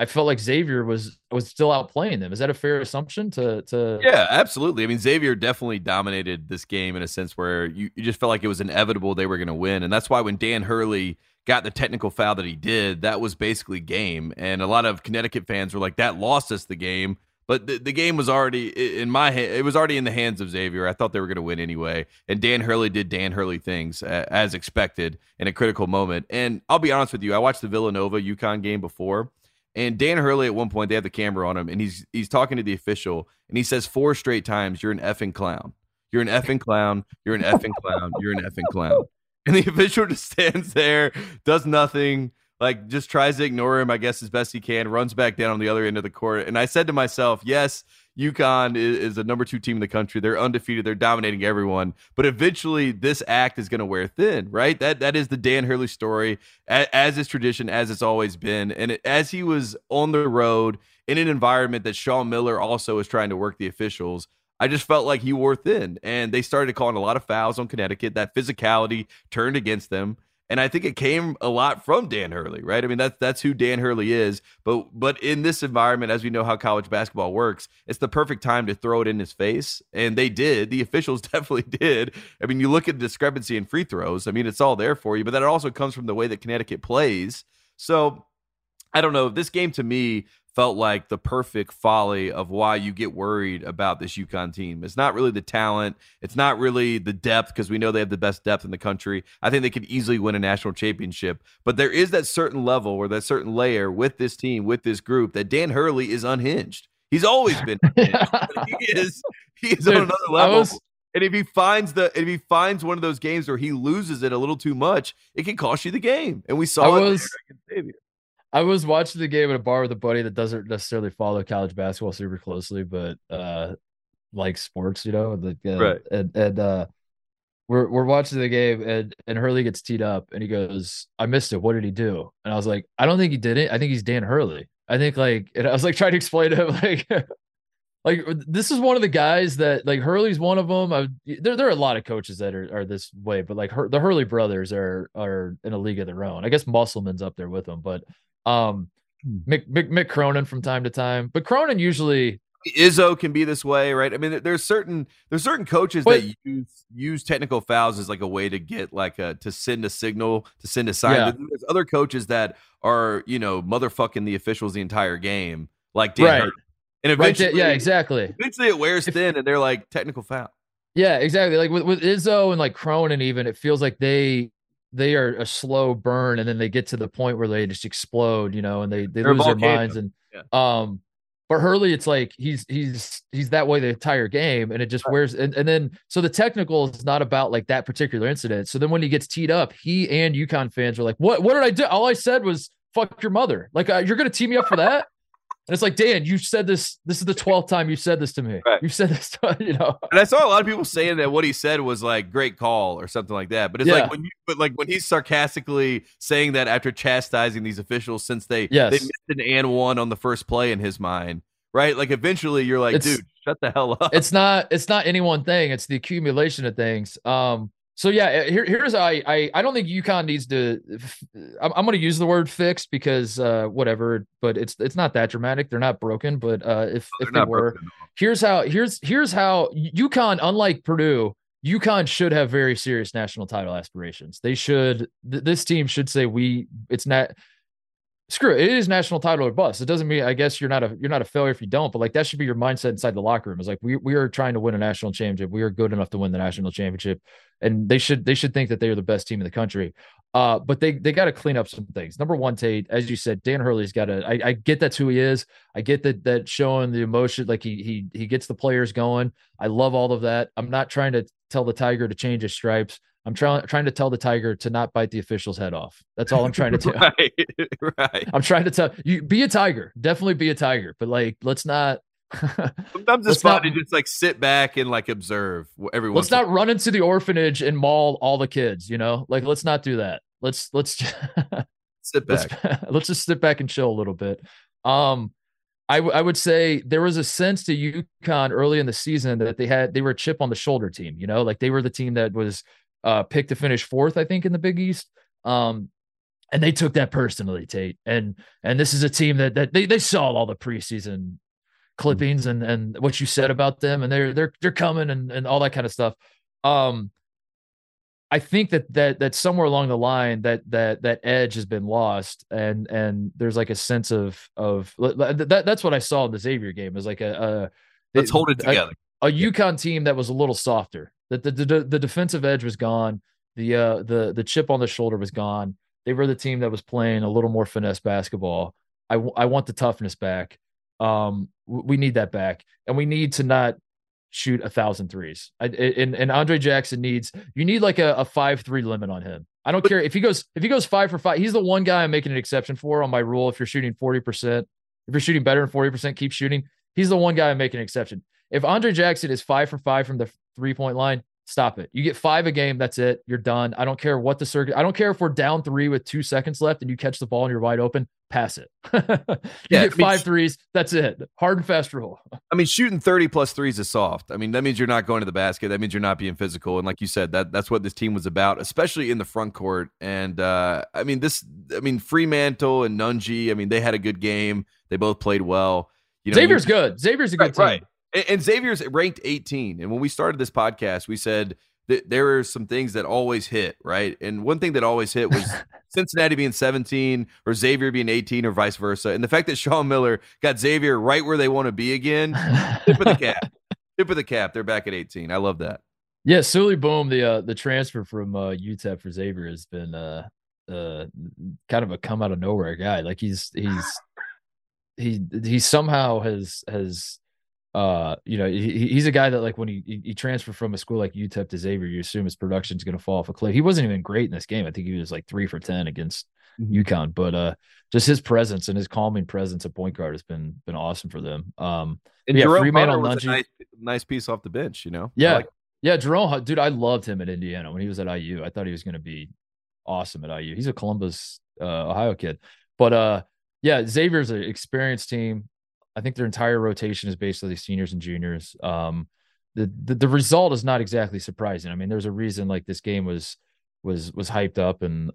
I felt like Xavier was still outplaying them. Is that a fair assumption to? Yeah, absolutely. I mean, Xavier definitely dominated this game in a sense where you just felt like it was inevitable they were going to win. And that's why when Dan Hurley got the technical foul that he did, that was basically game. And a lot of Connecticut fans were like, that lost us the game. But the game was already in my hand. It was already in the hands of Xavier. I thought they were going to win anyway. And Dan Hurley did Dan Hurley things as expected in a critical moment. And I'll be honest with you, I watched the Villanova-UConn game before. And Dan Hurley, at one point, they have the camera on him, and he's talking to the official, and he says 4 straight times, "You're an effing clown. You're an effing clown. You're an effing clown. You're an effing clown." And the official just stands there, does nothing, like just tries to ignore him, I guess, as best he can, runs back down on the other end of the court. And I said to myself, yes, UConn is the #2 team in the country. They're undefeated. They're dominating everyone. But eventually, this act is going to wear thin, right? That is the Dan Hurley story, as is tradition, as it's always been. And as he was on the road in an environment that Sean Miller also was trying to work the officials, I just felt like he wore thin. And they started calling a lot of fouls on Connecticut. That physicality turned against them. And I think it came a lot from Dan Hurley, right? I mean, that's who Dan Hurley is. But in this environment, as we know how college basketball works, it's the perfect time to throw it in his face. And they did. The officials definitely did. I mean, you look at the discrepancy in free throws. I mean, it's all there for you. But that also comes from the way that Connecticut plays. So I don't know. This game, to me, felt like the perfect folly of why you get worried about this UConn team. It's not really the talent. It's not really the depth, because we know they have the best depth in the country. I think they could easily win a national championship. But there is that certain level or that certain layer with this team, with this group, that Dan Hurley is unhinged. He's always been unhinged. He is on another level. And if he finds one of those games where he loses it a little too much, it can cost you the game. And we saw it. I was watching the game at a bar with a buddy that doesn't necessarily follow college basketball super closely, but likes sports, you know, right. And we're watching the game and Hurley gets teed up and he goes, "I missed it. What did he do?" And I was like, "I don't think he did it. I think he's Dan Hurley. I think like," and I was like trying to explain to him like this is one of the guys that like Hurley's one of them. There are a lot of coaches that are this way, but like the Hurley brothers are in a league of their own. I guess Musselman's up there with them, but. Mick Cronin from time to time, but Cronin usually Izzo can be this way, right? I mean, there's certain coaches that use technical fouls as like a way to get like to send a signal, to send a sign. Yeah. There's other coaches that are, you know, motherfucking the officials the entire game, like Dan Hurley. And eventually, yeah, exactly. Eventually, it wears thin, and they're like technical foul. Yeah, exactly. Like with Izzo and like Cronin, even it feels like they are a slow burn, and then they get to the point where they just explode, you know, and they lose their minds. And but Hurley, it's like he's that way the entire game, and it just wears. And then so the technical is not about like that particular incident. So then when he gets teed up, he and UConn fans are like, "What did I do? All I said was fuck your mother. Like you're gonna tee me up for that." And it's like, Dan, you said this. This is the 12th time you said this to me. Right. You said this, you know. And I saw a lot of people saying that what he said was like great call or something like that. But it's like when he's sarcastically saying that after chastising these officials since they missed an and one on the first play in his mind, right? Like eventually you're like, dude, shut the hell up. It's not any one thing. It's the accumulation of things. So yeah, here's I don't think UConn needs to. I'm going to use the word fix because whatever, but it's not that dramatic. They're not broken, but if they were, here's how UConn, unlike Purdue, UConn should have very serious national title aspirations. They should. This team should say it's not. Screw it. It is national title or bust. It doesn't mean, I guess, you're not a failure if you don't, but like that should be your mindset inside the locker room. It's like we are trying to win a national championship. We are good enough to win the national championship, and they should think that they are the best team in the country. But they got to clean up some things. Number one, Tate, as you said, Dan Hurley's got to. I get that's who he is. I get that showing the emotion, like he gets the players going. I love all of that. I'm not trying to tell the tiger to change his stripes. I'm trying to tell the tiger to not bite the official's head off. That's all I'm trying to do. Right. I'm trying to tell you, be a tiger, definitely be a tiger, but like, let's not, Sometimes it's fun to just like sit back and like observe everyone. Let's not run into the orphanage and maul all the kids, you know, like let's not do that. Let's sit back. Let's just sit back and chill a little bit. I would say there was a sense to UConn early in the season that they were a chip on the shoulder team, you know, like they were the team that was picked to finish fourth, I think, in the Big East. And they took that personally, Tate. And this is a team that they saw all the preseason clippings and what you said about them, and they're coming and all that kind of stuff. I think that somewhere along the line that edge has been lost, and there's like a sense of that's what I saw in the Xavier game, is like let's hold it together. A UConn team that was a little softer. That the defensive edge was gone. The chip on the shoulder was gone. They were the team that was playing a little more finesse basketball. I want the toughness back. We need that back, and we need to not shoot 1,000 threes. And Andre Jackson you need like a 5-3 limit on him. I don't care if he goes 5 for 5. He's the one guy I'm making an exception for on my rule. If you're shooting 40%, if you're shooting better than 40%, keep shooting. He's the one guy I'm making an exception. If Andre Jackson is 5 for 5 from the 3-point line, stop it. You get 5 a game. That's it. You're done. I don't care what the circuit. I don't care if we're down 3 with 2 seconds left and you catch the ball and you're wide open. Pass it. Get 5 threes. That's it. Hard and fast rule. I mean, shooting 30+3s is soft. I mean, that means you're not going to the basket. That means you're not being physical. And like you said, that's what this team was about, especially in the front court. And Fremantle and Nunji. I mean, they had a good game. They both played well. You know, Xavier's good. Xavier's a good team. Right. And Xavier's ranked 18. And when we started this podcast, we said that there were some things that always hit, right? And one thing that always hit was Cincinnati being 17 or Xavier being 18 or vice versa. And the fact that Sean Miller got Xavier right where they want to be again, tip of the cap. Tip of the cap. They're back at 18. I love that. Yeah, Sully Boom, the transfer from UTEP for Xavier has been kind of a come out of nowhere guy. Like he somehow has he's a guy that, like, when he transferred from a school like UTEP to Xavier, you assume his production's going to fall off a cliff. He wasn't even great in this game. I think he was like 3 for 10 against UConn, but just his presence and his calming presence at point guard has been awesome for them. And yeah, Fremantle was a nice piece off the bench, you know. Yeah, Jerome, dude, I loved him at Indiana when he was at IU. I thought he was going to be awesome at IU. He's a Columbus, Ohio kid, but Xavier's an experienced team. I think their entire rotation is basically seniors and juniors. The result is not exactly surprising. I mean, there's a reason like this game was hyped up, and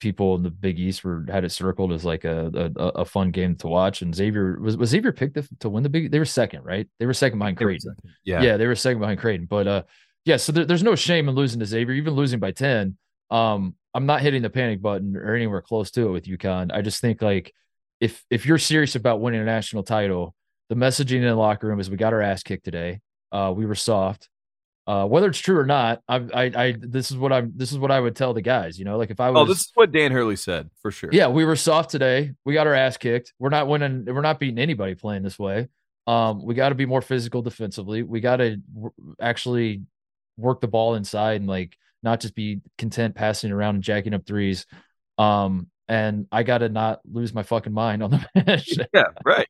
people in the Big East had it circled as like a fun game to watch. And Xavier was Xavier picked to win the Big. They were second, right? They were second behind Creighton. Yeah, they were second behind Creighton. But so there's no shame in losing to Xavier, even losing by 10. I'm not hitting the panic button or anywhere close to it with UConn. I just think like, if you're serious about winning a national title, the messaging in the locker room is we got our ass kicked today. We were soft. Whether it's true or not, this is what I would tell the guys. You know, like if I was. Oh, this is what Dan Hurley said for sure. Yeah, we were soft today. We got our ass kicked. We're not winning. We're not beating anybody playing this way. We got to be more physical defensively. We got to actually work the ball inside and like not just be content passing around and jacking up threes. And I got to not lose my fucking mind on the bench. Yeah, right.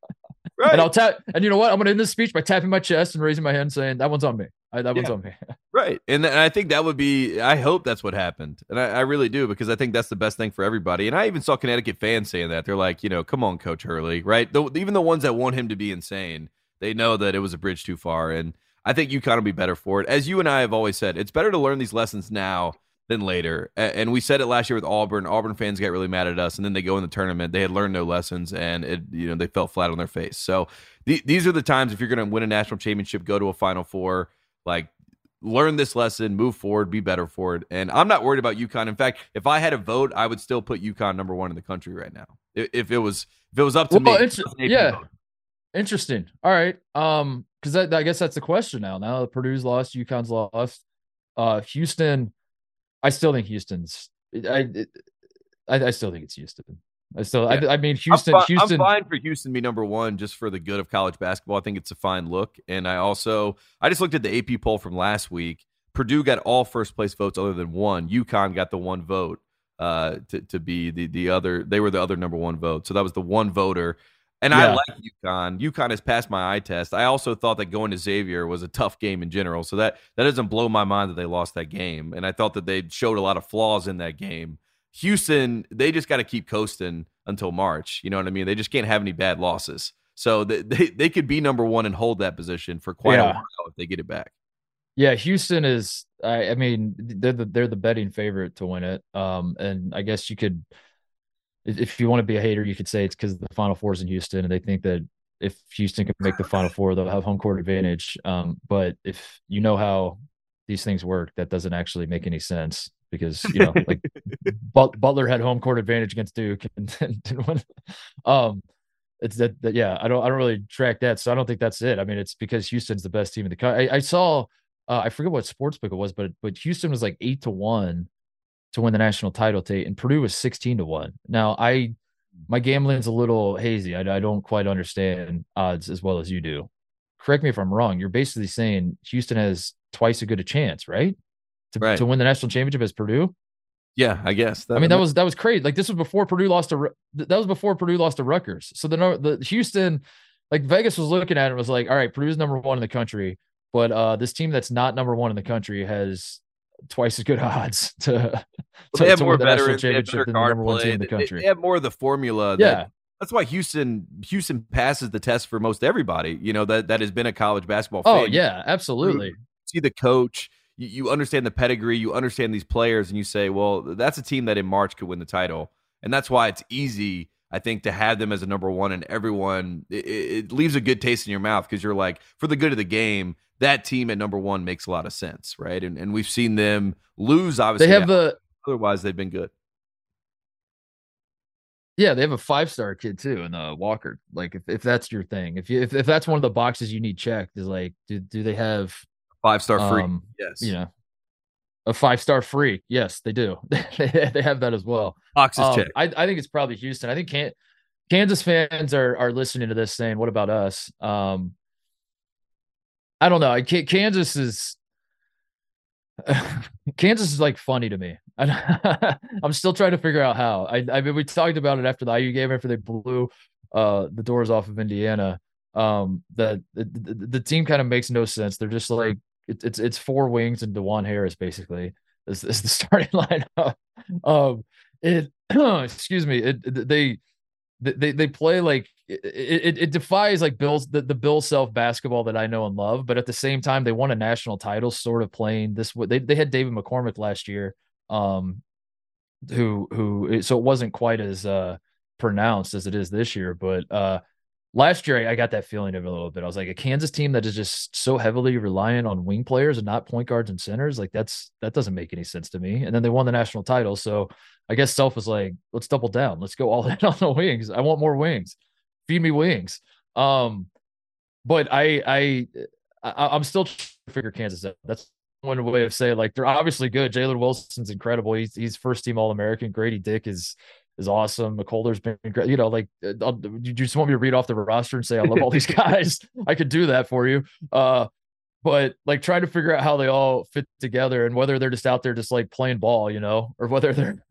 And I'll tap. And you know what? I'm going to end this speech by tapping my chest and raising my hand, saying that one's on me. One's on me. Right. And I think that would be. I hope that's what happened, and I really do, because I think that's the best thing for everybody. And I even saw Connecticut fans saying that. They're like, you know, come on, Coach Hurley, right? Even the ones that want him to be insane, they know that it was a bridge too far. And I think UConn will be better for it. As you and I have always said, it's better to learn these lessons now than later. And we said it last year with Auburn. Auburn fans got really mad at us, and then they go in the tournament. They had learned no lessons, and they fell flat on their face. So these are the times if you're going to win a national championship, go to a Final Four, like learn this lesson, move forward, be better for it. And I'm not worried about UConn. In fact, if I had a vote, I would still put UConn number 1 in the country right now. If it was up to me. Interesting. All right. Because I guess that's the question now. Now that Purdue's lost, UConn's lost. Houston. I still think Houston's. I still think it's Houston. Houston. I'm fine for Houston to be number 1 just for the good of college basketball. I think it's a fine look. And I just looked at the AP poll from last week. Purdue got all first place votes other than one. UConn got the one vote to be the other. They were the other number 1 vote. So that was the one voter. And I like UConn. UConn has passed my eye test. I also thought that going to Xavier was a tough game in general. So that doesn't blow my mind that they lost that game. And I thought that they showed a lot of flaws in that game. Houston, they just got to keep coasting until March. You know what I mean? They just can't have any bad losses. So they could be number one and hold that position for quite a while if they get it back. Yeah, Houston is, I mean, they're the betting favorite to win it. And I guess you could, if you want to be a hater, you could say it's because the Final Four is in Houston, and they think that if Houston can make the Final Four, they'll have home court advantage. But if you know how these things work, that doesn't actually make any sense because, you know, like Butler had home court advantage against Duke and didn't win. It's that yeah, I don't really track that, so I don't think that's it. I mean, it's because Houston's the best team in the country. I saw, I forget what sportsbook it was, but Houston was like 8-1. To win the national title, Tate, and Purdue was 16-1. Now, my gambling's a little hazy. I don't quite understand odds as well as you do. Correct me if I'm wrong. You're basically saying Houston has twice as good a chance, right? To win the national championship as Purdue. Yeah, I guess. That was crazy. Like, this was before Purdue lost to Rutgers. So the Houston, like Vegas was looking at it and was like, all right, Purdue's number one in the country, but this team that's not number one in the country has twice as good odds to have more veterans, they have better card play. They have more of the formula. That's why Houston passes the test for most everybody. You know that has been a college basketball fan. Oh yeah, absolutely. You see the coach, you understand the pedigree, you understand these players, and you say, well, that's a team that in March could win the title, and that's why it's easy. I think to have them as a number one, and everyone, it leaves a good taste in your mouth because you're like, for the good of the game, that team at number one makes a lot of sense, right? And we've seen them lose, obviously. Otherwise, they've been good. Yeah, they have a 5-star kid too, in Walker. Like, if that's your thing, if that's one of the boxes you need checked, is like, do they have 5-star free? Yes, you know, a 5-star freak. Yes, they do. They have that as well. Boxes checked. I think it's probably Houston. I think Kansas fans are listening to this saying, what about us? I don't know. Kansas is like funny to me. I'm still trying to figure out how. I mean, we talked about it after the IU game, after they blew the doors off of Indiana. The team kind of makes no sense. They're just like, it's four wings and DeJuan Harris basically is the starting lineup. Excuse me. They play like it defies like the Bill Self basketball that I know and love, but at the same time they won a national title sort of playing this way. They had David McCormick last year, who so it wasn't quite as pronounced as it is this year, but last year, I got that feeling of a little bit. I was like, a Kansas team that is just so heavily reliant on wing players and not point guards and centers. Like that doesn't make any sense to me. And then they won the national title. So I guess Self was like, let's double down. Let's go all in on the wings. I want more wings. Feed me wings. But I'm still trying to figure Kansas out. That's one way of saying, like, they're obviously good. Jalen Wilson's incredible. He's first team All-American. Grady Dick is awesome. McColder's been great. You know, like, you just want me to read off the roster and say, I love all these guys. I could do that for you. But like trying to figure out how they all fit together and whether they're just out there just like playing ball, you know, or whether they're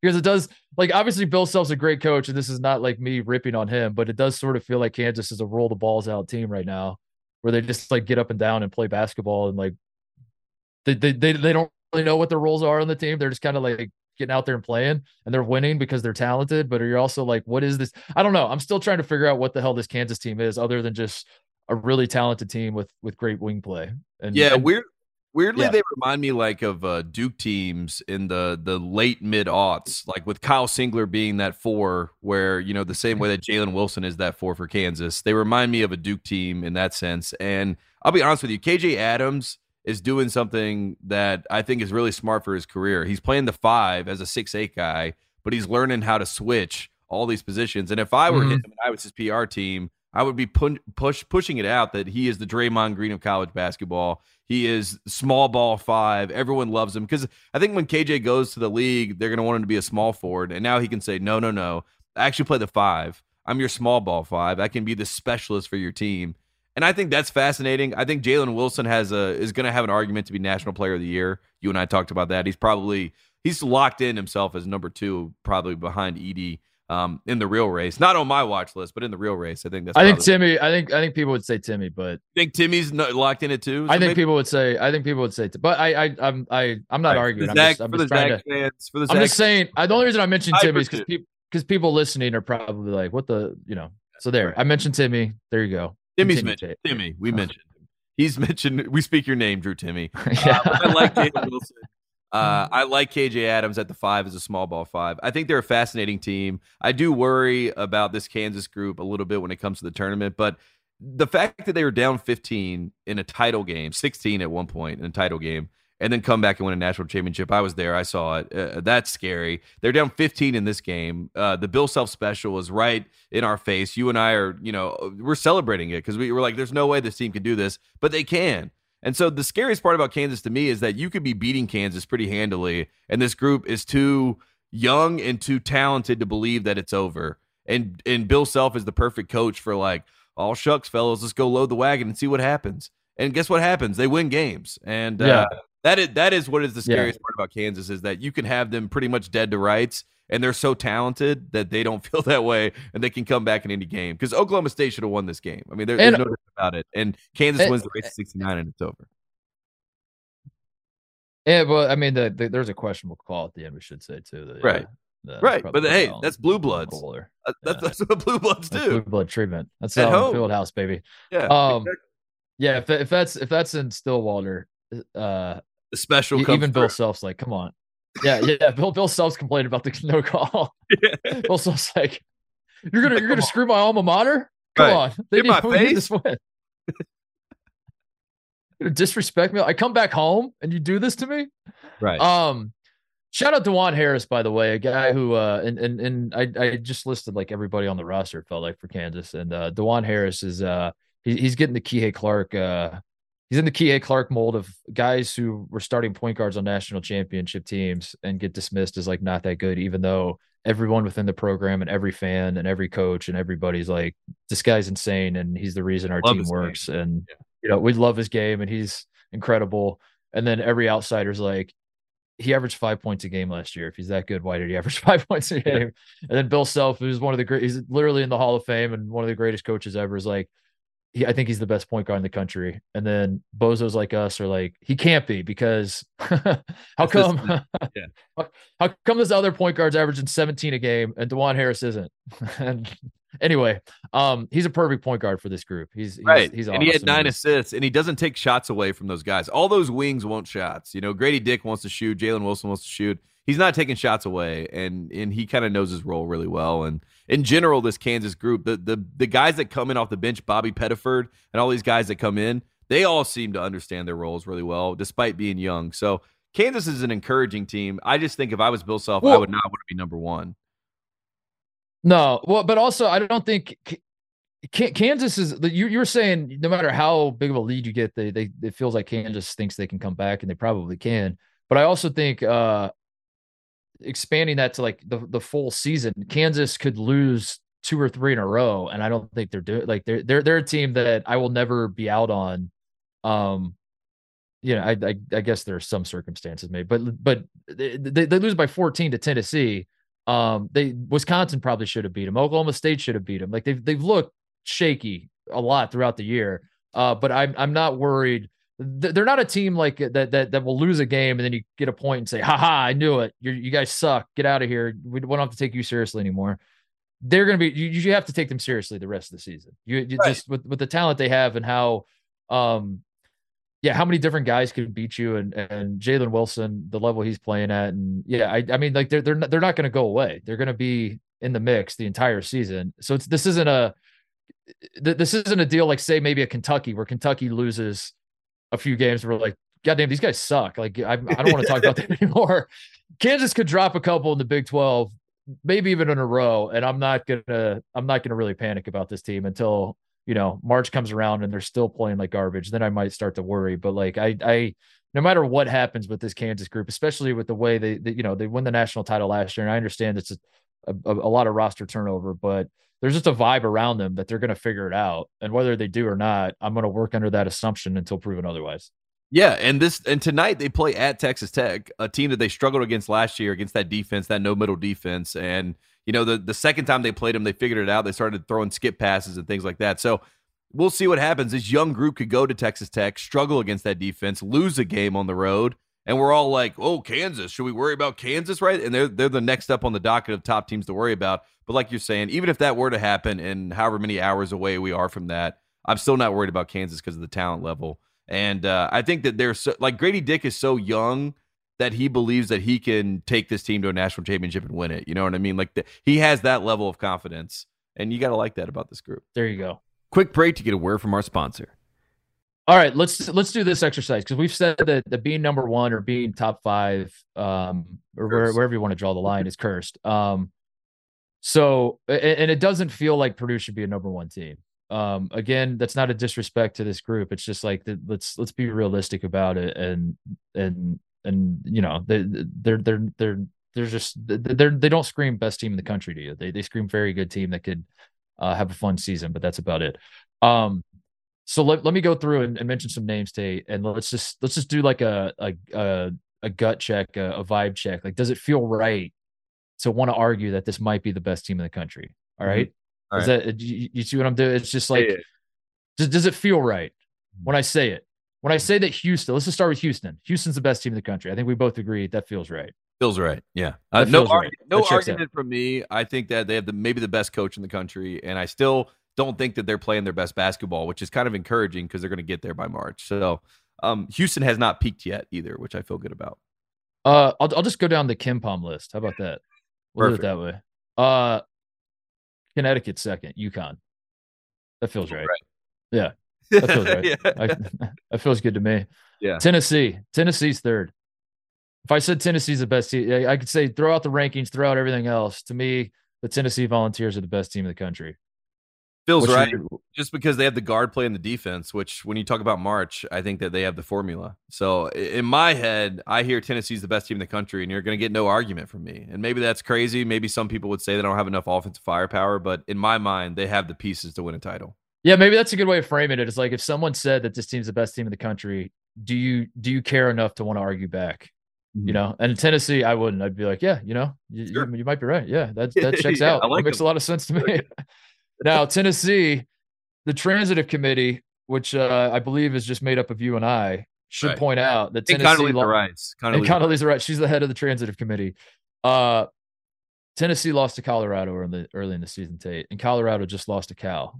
because it does, like, obviously Bill Self's a great coach and this is not like me ripping on him, but it does sort of feel like Kansas is a roll the balls out team right now where they just like get up and down and play basketball. And like, they don't really know what their roles are on the team. They're just kind of like getting out there and playing, and they're winning because they're talented, but you're also like, what is this? I don't know. I'm still trying to figure out what the hell this Kansas team is other than just a really talented team with great wing play. And weirdly, they remind me like of Duke teams in the late mid aughts, like with Kyle Singler being that four, where, you know, the same way that Jalen Wilson is that four for Kansas, they remind me of a Duke team in that sense. And I'll be honest with you, KJ Adams is doing something that I think is really smart for his career. He's playing the 5 as a 6'8 guy, but he's learning how to switch all these positions. And if I were him and I was his PR team, I would be pushing it out that he is the Draymond Green of college basketball. He is small ball 5. Everyone loves him because I think when KJ goes to the league, they're going to want him to be a small forward. And now he can say, no, I actually play the 5. I'm your small ball 5. I can be the specialist for your team. And I think that's fascinating. I think Jalen Wilson is going to have an argument to be National Player of the Year. You and I talked about that. He's locked in himself as number 2, probably behind Edey in the real race. Not on my watch list, but in the real race, I think that's. I think people would say Timmy, but I think Timmy's locked in it too. So I think people would say. I think people would say, but I'm not arguing. I'm just saying. The only reason I mentioned Timmy is because people listening are probably like, "What the?" You know. So there, right. I mentioned Timmy. There you go. Timmy's mentioned. Timmy, we mentioned. He's mentioned. We speak your name, Drew Timmy. Yeah. I like David Wilson. I like KJ Adams at the 5 as a small ball 5. I think they're a fascinating team. I do worry about this Kansas group a little bit when it comes to the tournament, but the fact that they were down 15 in a title game, 16 at one point in a title game, and then come back and win a national championship. I was there. I saw it. That's scary. They're down 15 in this game. The Bill Self special is right in our face. You and I are, we're celebrating it because we were like, there's no way this team can do this, but they can. And so the scariest part about Kansas to me is that you could be beating Kansas pretty handily, and this group is too young and too talented to believe that it's over. And Bill Self is the perfect coach for like, all shucks, fellas, let's go load the wagon and see what happens. And guess what happens? They win games. And that is what is the scariest part about Kansas is that you can have them pretty much dead to rights, and they're so talented that they don't feel that way, and they can come back in any game. Because Oklahoma State should have won this game. I mean, there's no doubt about it. And Kansas wins the race to 69, and it's over. Yeah, well, I mean, there's a questionable call at the end, we should say, too. Right. But, hey, that's Blue Bloods. That's what Blue Bloods do. That's Blue Blood treatment. That's at home. Field house, baby. Yeah. Exactly. Yeah, if that's in Stillwater, the special comes even through. Bill Self's like, come on. Yeah. Bill Self's complained about the no call. Yeah. Bill Self's like, you're gonna screw my alma mater. Come on, they need this win. You disrespect me. I come back home and you do this to me. Right. Shout out to Juan Harris, by the way, a guy who and I just listed like everybody on the roster. It felt like for Kansas, and DeJuan Harris is he's getting the Kihei Clark. He's in the Kihei Clark mold of guys who were starting point guards on national championship teams and get dismissed as like not that good, even though everyone within the program and every fan and every coach and everybody's like, this guy's insane and he's the reason our team works. Game. And we love his game and he's incredible. And then every outsider's like, he averaged 5 points a game last year. If he's that good, why did he average 5 points a game? And then Bill Self, who's one of the great, he's literally in the Hall of Fame and one of the greatest coaches ever, is like, I think he's the best point guard in the country. And then bozos like us are like, he can't be because how come this other point guard's averaging 17 a game and DeJuan Harris isn't? And anyway, he's a perfect point guard for this group. He's awesome. And he had 9 assists, and he doesn't take shots away from those guys. All those wings want shots. Grady Dick wants to shoot. Jalen Wilson wants to shoot. He's not taking shots away, and he kind of knows his role really well. And in general, this Kansas group, the guys that come in off the bench, Bobby Pettiford and all these guys that come in, they all seem to understand their roles really well, despite being young. So Kansas is an encouraging team. I just think if I was Bill Self, I would not want to be number one. No, but also I don't think Kansas is. You were saying no matter how big of a lead you get, it feels like Kansas thinks they can come back, and they probably can. But I also think. Expanding that to like the full season, Kansas could lose 2 or 3 in a row, and I don't think they're doing like they're a team that I will never be out on. I guess there are some circumstances maybe, but they lose by 14 to Tennessee. Wisconsin probably should have beat them. Oklahoma State should have beat them. Like they've looked shaky a lot throughout the year. But I'm not worried. They're not a team like that will lose a game and then you get a point and say, "Ha, I knew it. You guys suck. Get out of here. We don't have to take you seriously anymore." They're going to be. You have to take them seriously the rest of the season. You just with the talent they have and how, how many different guys can beat you and Jalen Wilson, the level he's playing at, and I mean they're not going to go away. They're going to be in the mix the entire season. So this isn't a deal like say maybe a Kentucky where Kentucky loses. A few games where we're like, goddamn, these guys suck. Like, I don't want to talk about that anymore. Kansas could drop a couple in the Big 12, maybe even in a row. And I'm not gonna really panic about this team until March comes around and they're still playing like garbage. Then I might start to worry. But like, I no matter what happens with this Kansas group, especially with the way they won the national title last year, and I understand it's a lot of roster turnover, but there's just a vibe around them that they're going to figure it out. And whether they do or not, I'm going to work under that assumption until proven otherwise. Yeah, and tonight they play at Texas Tech, a team that they struggled against last year, against that defense, that no middle defense. And, you know, the second time they played them, they figured it out. They started throwing skip passes and things like that. So we'll see what happens. This young group could go to Texas Tech, struggle against that defense, lose a game on the road, and we're all like, oh, Kansas, should we worry about Kansas, right? And they're the next up on the docket of top teams to worry about. But like you're saying, even if that were to happen and however many hours away we are from that, I'm still not worried about Kansas because of the talent level. And I think that they're so, like, Grady Dick is so young that he believes that he can take this team to a national championship and win it. You know what I mean? Like, he has that level of confidence, and you got to like that about this group. There you go. Quick break to get a word from our sponsor. All right, let's do this exercise because we've said that the being number one or being top five or wherever you want to draw the line is cursed. So, and it doesn't feel like Purdue should be a number one team. Again, that's not a disrespect to this group. It's just like, let's be realistic about it. And, you know, they don't scream best team in the country to you. They scream very good team that could have a fun season, but that's about it. So let me go through and mention some names, Tate, and let's just do like a gut check, a vibe check. Like, does it feel right to want to argue that this might be the best team in the country? All right. Mm-hmm. All right. Is that you see what I'm doing? It's just like, does it feel right when I say it? When I say that Houston, let's just start with Houston. Houston's the best team in the country. I think we both agree that feels right. Feels right. Yeah. No argument from me. I think that they have maybe the best coach in the country, and I still don't think that they're playing their best basketball, which is kind of encouraging because they're going to get there by March. So Houston has not peaked yet either, which I feel good about. I'll just go down the KenPom list. How about that? We'll do it that way. Connecticut second, UConn. That feels right. Yeah, that feels right. That feels good to me. Yeah. Tennessee's third. If I said Tennessee's the best team, I could say throw out the rankings, throw out everything else. To me, the Tennessee Volunteers are the best team in the country. Feels right, just because they have the guard play and the defense, which when you talk about March, I think that they have the formula. So in my head, I hear Tennessee's the best team in the country, and you're going to get no argument from me. And maybe that's crazy. Maybe some people would say they don't have enough offensive firepower, but in my mind, they have the pieces to win a title. Yeah, maybe that's a good way of framing it. It's like if someone said that this team's the best team in the country, do you care enough to want to argue back? Mm-hmm. You know, and in Tennessee, I wouldn't. I'd be like, yeah, you know, sure. You might be right. Yeah, that checks out. It makes a lot of sense to me. Now, Tennessee, the transitive committee, which I believe is just made up of you and I, should point out that Tennessee Condoleezza Rice. She's the head of the transitive committee. Tennessee lost to Colorado early in the season, Tate, and Colorado just lost to Cal.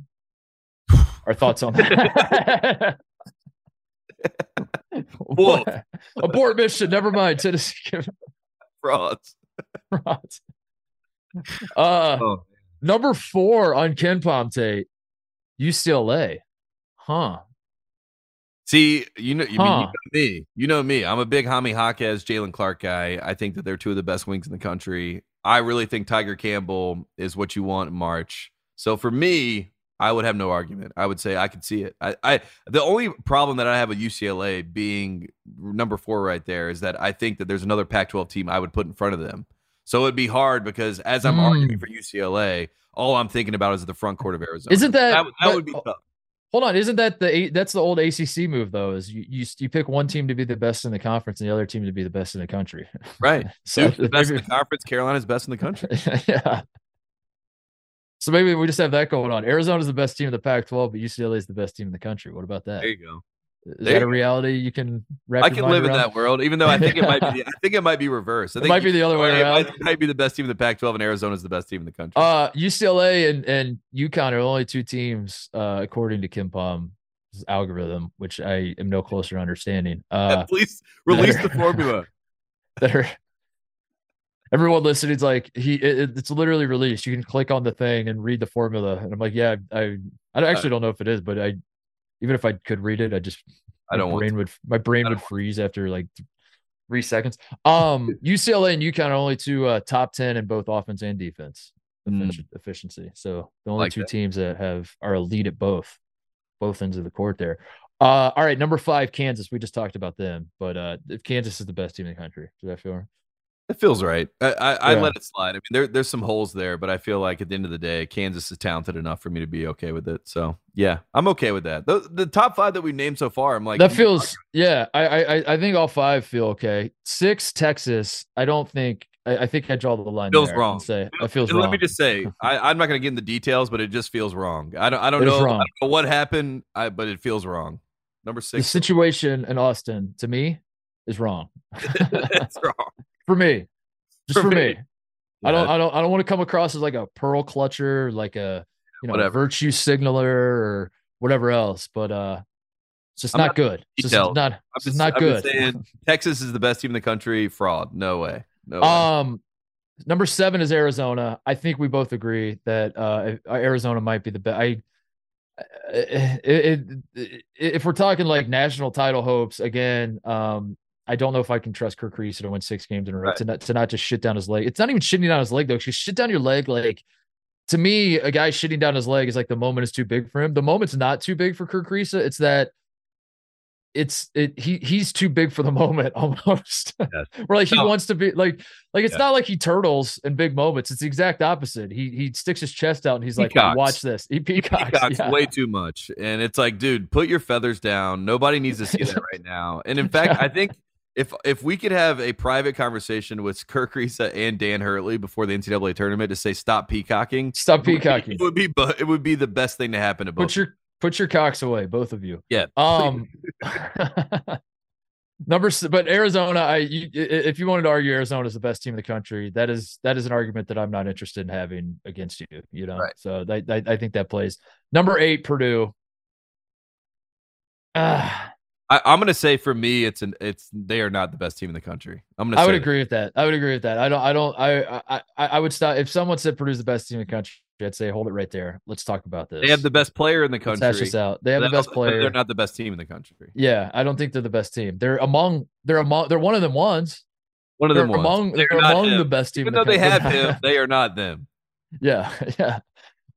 Our thoughts on that? Abort mission. Never mind. Tennessee. Frauds. Number four on KenPom, Tate, UCLA. Huh. See, you know me. I'm a big Jaime Jaquez, Jalen Clark guy. I think that they're two of the best wings in the country. I really think Tiger Campbell is what you want in March. So for me, I would have no argument. I would say I could see it. The only problem that I have with UCLA being number four right there is that I think that there's another Pac-12 team I would put in front of them. So it'd be hard because as I'm arguing for UCLA, all I'm thinking about is the front court of Arizona. Isn't that would be tough? Hold on, isn't that that's the old ACC move though? Is you pick one team to be the best in the conference and the other team to be the best in the country, right? So Duke's the best in the conference, Carolina's best in the country. Yeah. So maybe we just have that going on. Arizona's the best team in the Pac-12, but UCLA is the best team in the country. What about that? There you go. Is that a reality you can wrap your mind around? I can live in that world, even though I think it might be. I think it might be reversed. I think it might be the other way around. It might be the best team in the Pac-12, and Arizona is the best team in the country. UCLA and UConn are the only two teams, according to KenPom's algorithm, which I am no closer to understanding. Please release the formula. Everyone listening's like it's literally released. You can click on the thing and read the formula, and I'm like, yeah, I actually don't know if it is, but I. Even if I could read it, my brain would freeze after like 3 seconds. UCLA and UConn are only two top 10 in both offense and defense efficiency. So the only two teams that are elite at both ends of the court there. All right, number 5, Kansas. We just talked about them, but Kansas is the best team in the country. Does that feel right? It feels right. I let it slide. I mean, there's some holes there, but I feel like at the end of the day, Kansas is talented enough for me to be okay with it. So yeah, I'm okay with that. The top five that we've named so far, I'm like that feels. Yeah, I think all five feel okay. 6, Texas. I don't think. I think I draw the line. Feels wrong. And say it feels wrong. Let me just say, I'm not going to get into details, but it just feels wrong. I don't know what happened, but it feels wrong. Number 6. The situation in Austin to me is wrong. That's wrong. For me, just for me. Yeah. I don't want to come across as like a pearl clutcher, like a virtue signaler or whatever else. But it's just not good. It's just not. It's not good. Texas is the best team in the country. Fraud. No way. No way. Number 7 is Arizona. I think we both agree that Arizona might be the best. If we're talking like national title hopes again, I don't know if I can trust Kirk Creason to win 6 games in a row, right, to not just shit down his leg. It's not even shitting down his leg, though. Because shit down your leg, like, to me, a guy shitting down his leg is like the moment is too big for him. The moment's not too big for Kirk Creason. It's that he's too big for the moment almost. Yes. Where like he wants to be like it's not like he turtles in big moments. It's the exact opposite. He sticks his chest out and he's peacocks. Like, watch this. He peacocks way too much. And it's like, dude, put your feathers down. Nobody needs to see that right now. And in fact, I think if we could have a private conversation with Kirk Creason and Dan Hurley before the NCAA tournament to say stop peacocking, it would be the best thing to happen to both. Put your cocks away, both of you. Yeah. But Arizona, if you wanted to argue Arizona is the best team in the country, that is an argument that I'm not interested in having against you. You know, right. So I think that plays. Number 8, Purdue. I'm going to say for me, they are not the best team in the country. I would agree with that. I would stop. If someone said Purdue's the best team in the country, I'd say, hold it right there. Let's talk about this. They have the best player in the country. Let's hash this out. They have the best player. They're not the best team in the country. Yeah. I don't think they're the best team. They're one of them ones. One of them ones. They're among the best team. Even though they have him, they are not them. Yeah. Yeah.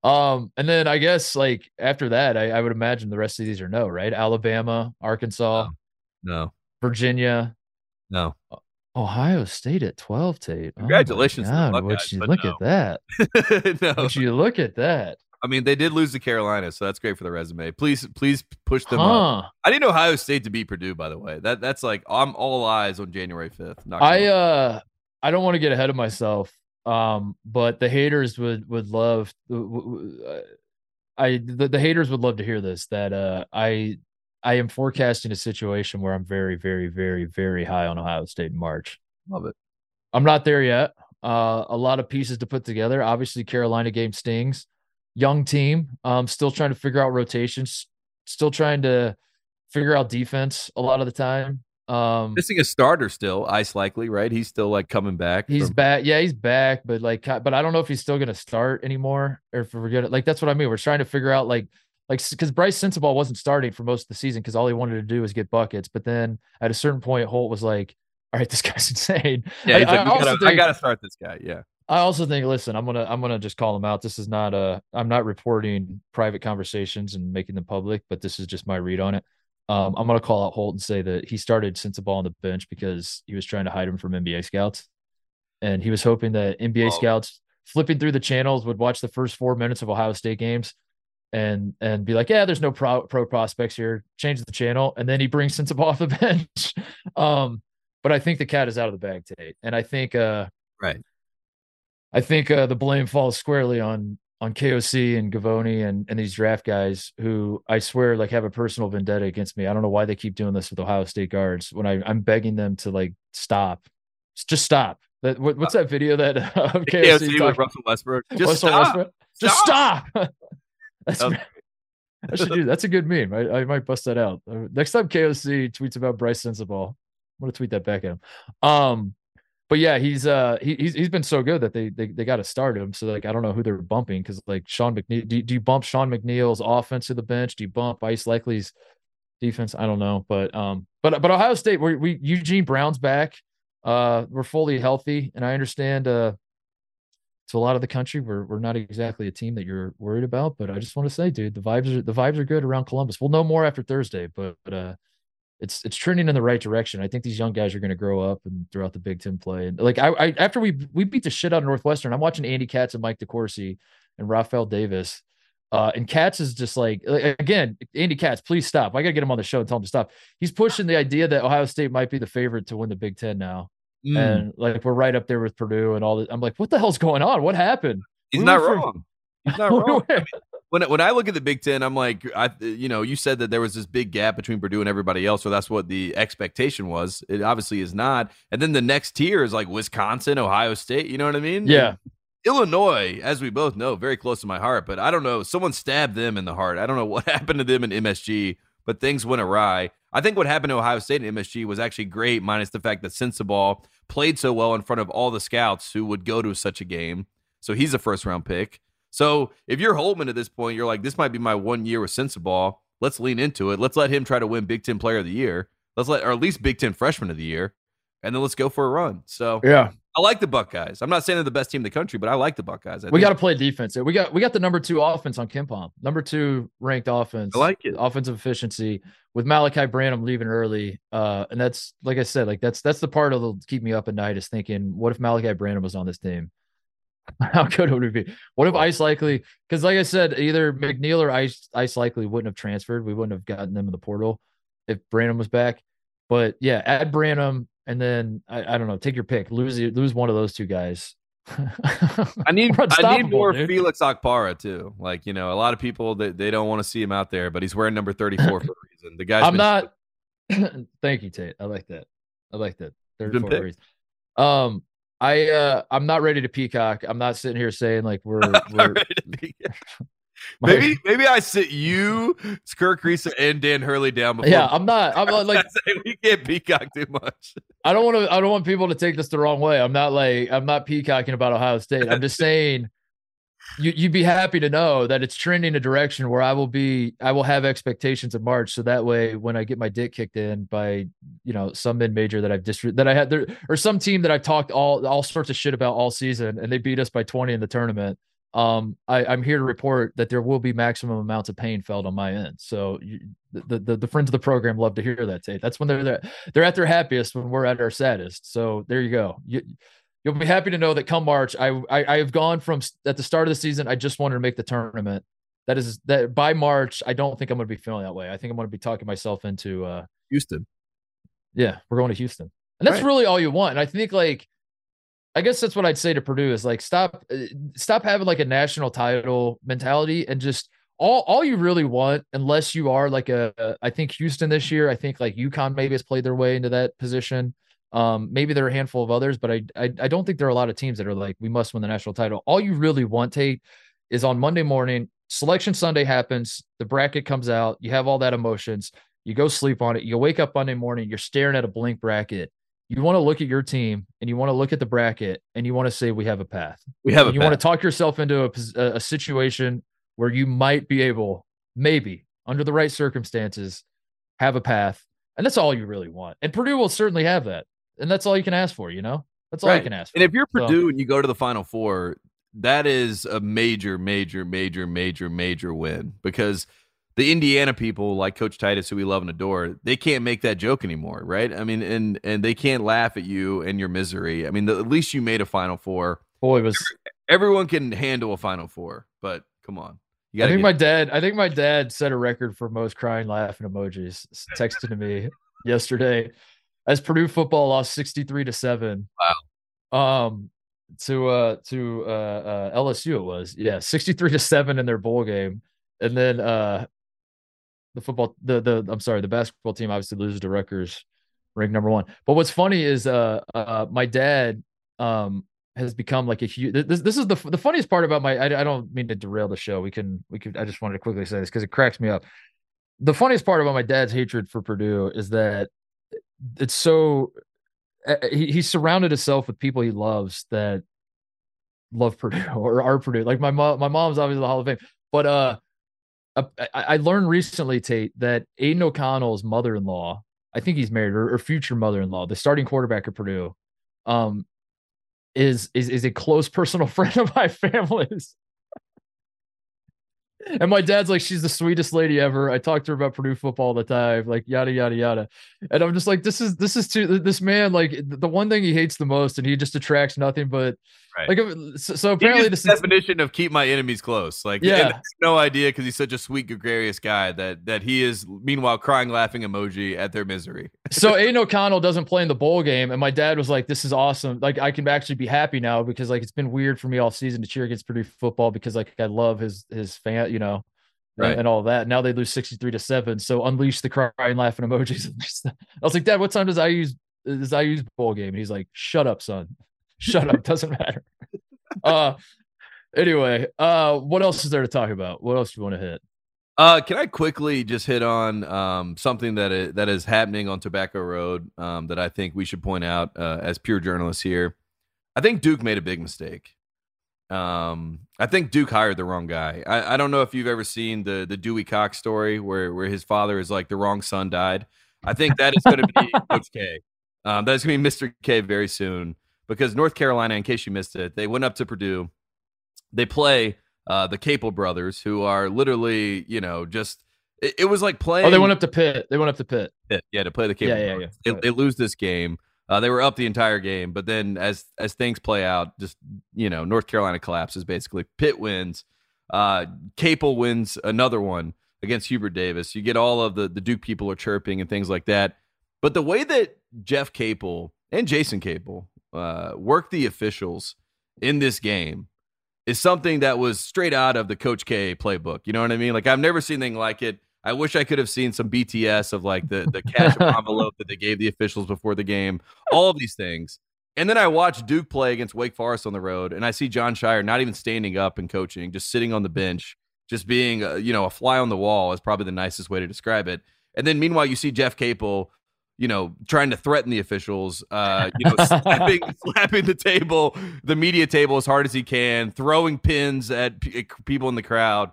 And then I guess like after that, I would imagine the rest of these are no, right? Alabama, Arkansas, no, Virginia, no, Ohio State at 12, Tate. Congratulations! Oh God, would you look at that? No, would you look at that? I mean, they did lose to Carolina, so that's great for the resume. Please push them up. I didn't know Ohio State to beat Purdue, by the way. That's like I'm all eyes on January 5th. I don't want to get ahead of myself. But the haters would love. The haters would love to hear this. That I am forecasting a situation where I'm very, very, very, very high on Ohio State in March. Love it. I'm not there yet. A lot of pieces to put together. Obviously, Carolina game stings. Young team. Still trying to figure out rotations. Still trying to figure out defense a lot of the time. Missing a starter still, Ice Likely, right? He's still like coming back. He's back. Yeah, he's back, but I don't know if he's still going to start anymore or if we're going to, like, that's what I mean. We're trying to figure out like, cause Bryce Sensabaugh wasn't starting for most of the season. Cause all he wanted to do was get buckets. But then at a certain point, Holt was like, all right, this guy's insane. Yeah, I got to start this guy. Yeah. I also think, listen, I'm going to just call him out. This is not I'm not reporting private conversations and making them public, but this is just my read on it. I'm going to call out Holt and say that he started Sensabaugh on the bench because he was trying to hide him from NBA scouts. And he was hoping that NBA scouts flipping through the channels would watch the first 4 minutes of Ohio State games and be like, yeah, there's no pro prospects here. Change the channel. And then he brings Sensabaugh off the bench. But I think the cat is out of the bag today. And I think, right. I think the blame falls squarely on KOC and Gavoni and these draft guys who I swear like have a personal vendetta against me. I don't know why they keep doing this with Ohio State guards when I'm begging them to like stop. Just stop. What's that video that KOC with Russell Westbrook? Just stop. I should do that. That's a good meme. I might bust that out. Next time KOC tweets about Bryce Sensabaugh, I'm gonna tweet that back at him. But yeah, he's been so good that they got to start him. So like I don't know who they're bumping because like Sean McNeil, do you bump Sean McNeil's offense to the bench? Do you bump Ice Likely's defense? I don't know, but Ohio State, we Eugene Brown's back, we're fully healthy, and I understand to a lot of the country we're not exactly a team that you're worried about. But I just want to say, dude, the vibes are good around Columbus. We'll know more after Thursday, but it's trending in the right direction. I think these young guys are going to grow up and throughout the Big Ten play. And like I after we beat the shit out of Northwestern, I'm watching Andy Katz and Mike DeCourcy and Rafael Davis. And Katz is just like, again, Andy Katz, please stop. I got to get him on the show and tell him to stop. He's pushing the idea that Ohio State might be the favorite to win the Big Ten now. Mm. And like, we're right up there with Purdue and all that. I'm like, what the hell's going on? What happened? He's not wrong. I mean, when I look at the Big Ten, I'm like, you said that there was this big gap between Purdue and everybody else. So that's what the expectation was. It obviously is not. And then the next tier is like Wisconsin, Ohio State. You know what I mean? Yeah. Illinois, as we both know, very close to my heart, but I don't know. Someone stabbed them in the heart. I don't know what happened to them in MSG, but things went awry. I think what happened to Ohio State and MSG was actually great, minus the fact that Sensabaugh played so well in front of all the scouts who would go to such a game. So he's a first-round pick. So if you're Holtmann at this point, you're like, this might be my 1 year with Sensabaugh. Let's lean into it. Let's let him try to win Big Ten Player of the Year. Let's let, or at least Big Ten Freshman of the Year, and then let's go for a run. So yeah. I like the Buckeyes. I'm not saying they're the best team in the country, but I like the Buckeyes. We got to play defense. We got the number two offense on Kempom, number two ranked offense. I like it. Offensive efficiency with Malachi Branham leaving early, and that's like I said, like that's the part that'll keep me up at night is thinking, what if Malachi Branham was on this team? How good would it be? What if Ice Likely? Because like I said, either McNeil or Ice Likely wouldn't have transferred. We wouldn't have gotten them in the portal if Branham was back. But yeah, add Branham. And then I don't know. Take your pick. Lose one of those two guys. I need more, dude. Felix Akpara too. Like, you know, a lot of people they don't want to see him out there, but he's wearing number 34 for a reason. The guy's not. Thank you, Tate. I like that. 34 reason. I'm not ready to peacock. I'm not sitting here saying like we're ready to peacock. Maybe I sit you, Kirk Creason, and Dan Hurley down before. Yeah, I'm not like we can't peacock too much. I don't want people to take this the wrong way. I'm not peacocking about Ohio State. I'm just saying you'd be happy to know that it's trending a direction where I will have expectations in March. So that way when I get my dick kicked in by, you know, some mid-major that I had there or some team that I've talked all sorts of shit about all season and they beat us by 20 in the tournament. I'm here to report that there will be maximum amounts of pain felt on my end. So the friends of the program love to hear that, Tate. That's when they're at their happiest, when we're at our saddest. So there you go. You'll be happy to know that come March, I have gone from at the start of the season, I just wanted to make the tournament. That by March, I don't think I'm going to be feeling that way. I think I'm going to be talking myself into Houston. Yeah, we're going to Houston, and that's really all you want. And I think like. I guess that's what I'd say to Purdue is like, stop having like a national title mentality and just all you really want, unless you are like I think Houston this year, I think like UConn maybe has played their way into that position. Maybe there are a handful of others, but I don't think there are a lot of teams that are like, we must win the national title. All you really want, Tate, is on Monday morning, Selection Sunday happens. The bracket comes out. You have all that emotions. You go sleep on it. You wake up Monday morning. You're staring at a blank bracket. You want to look at your team and you want to look at the bracket and you want to say, we have a path. You want to talk yourself into a situation where you might be able, maybe under the right circumstances, have a path. And that's all you really want. And Purdue will certainly have that. And that's all you can ask for, you know, that's all you can ask for. And if you're Purdue and you go to the Final Four, that is a major, major, major, major, major win, because the Indiana people, like Coach Titus, who we love and adore, they can't make that joke anymore, right? I mean, and they can't laugh at you and your misery. I mean, at least you made a Final Four. Boy, everyone can handle a Final Four, but come on. You I think my dad set a record for most crying, laughing emojis. Texted to me yesterday as Purdue football lost 63-7. Wow. To LSU it was. Yeah, 63-7 in their bowl game, and then the basketball team obviously loses to Rutgers, ranked number one. But what's funny is my dad has become like a huge. This is the funniest part about my. I don't mean to derail the show. We could. I just wanted to quickly say this because it cracks me up. The funniest part about my dad's hatred for Purdue is that it's so he's surrounded himself with people he loves that love Purdue or are Purdue. Like my mom's obviously the Hall of Fame, but I learned recently, Tate, that Aiden O'Connell's mother-in-law, I think he's married or future mother-in-law, the starting quarterback of Purdue, is a close personal friend of my family's. And my dad's like, she's the sweetest lady ever. I talk to her about Purdue football all the time, like yada, yada, yada. And I'm just like, this is too, this man, like the one thing he hates the most, and he just attracts nothing but right. Like, so apparently this definition of keep my enemies close. Like, yeah, no idea. Cause he's such a sweet, gregarious guy that he is meanwhile crying, laughing emoji at their misery. So Aiden O'Connell doesn't play in the bowl game. And my dad was like, this is awesome. Like I can actually be happy now because like, it's been weird for me all season to cheer against Purdue football because like, I love his fan, you know, right. And all that. Now they lose 63-7. So unleash the crying, laughing emojis. I was like, Dad, what time does I use bowl game? And he's like, shut up, son. Shut up. Doesn't matter. Anyway, what else is there to talk about? What else do you want to hit? Can I quickly just hit on something that is happening on Tobacco Road that I think we should point out as pure journalists here? I think Duke made a big mistake. I think Duke hired the wrong guy. I don't know if you've ever seen the Dewey Cox story where his father is like the wrong son died. I think that is going to be Coach K. That's going to be Mr. K very soon because North Carolina, in case you missed it, they went up to Purdue. They play the Capel brothers, who are literally, you know, just it was like playing. Oh, they went up to Pitt. Pitt, yeah, to play the Capel brothers. Yeah. They lose this game. They were up the entire game, but then as things play out, just, you know, North Carolina collapses basically. Pitt wins. Capel wins another one against Hubert Davis. You get all of the Duke people are chirping and things like that. But the way that Jeff Capel and Jason Capel worked the officials in this game is something that was straight out of the Coach K playbook. You know what I mean? Like, I've never seen anything like it. I wish I could have seen some BTS of like the cash envelope that they gave the officials before the game, all of these things. And then I watched Duke play against Wake Forest on the road, and I see John Shire not even standing up and coaching, just sitting on the bench, just being, a fly on the wall is probably the nicest way to describe it. And then meanwhile, you see Jeff Capel, you know, trying to threaten the officials, slapping the table, the media table as hard as he can, throwing pins at people in the crowd.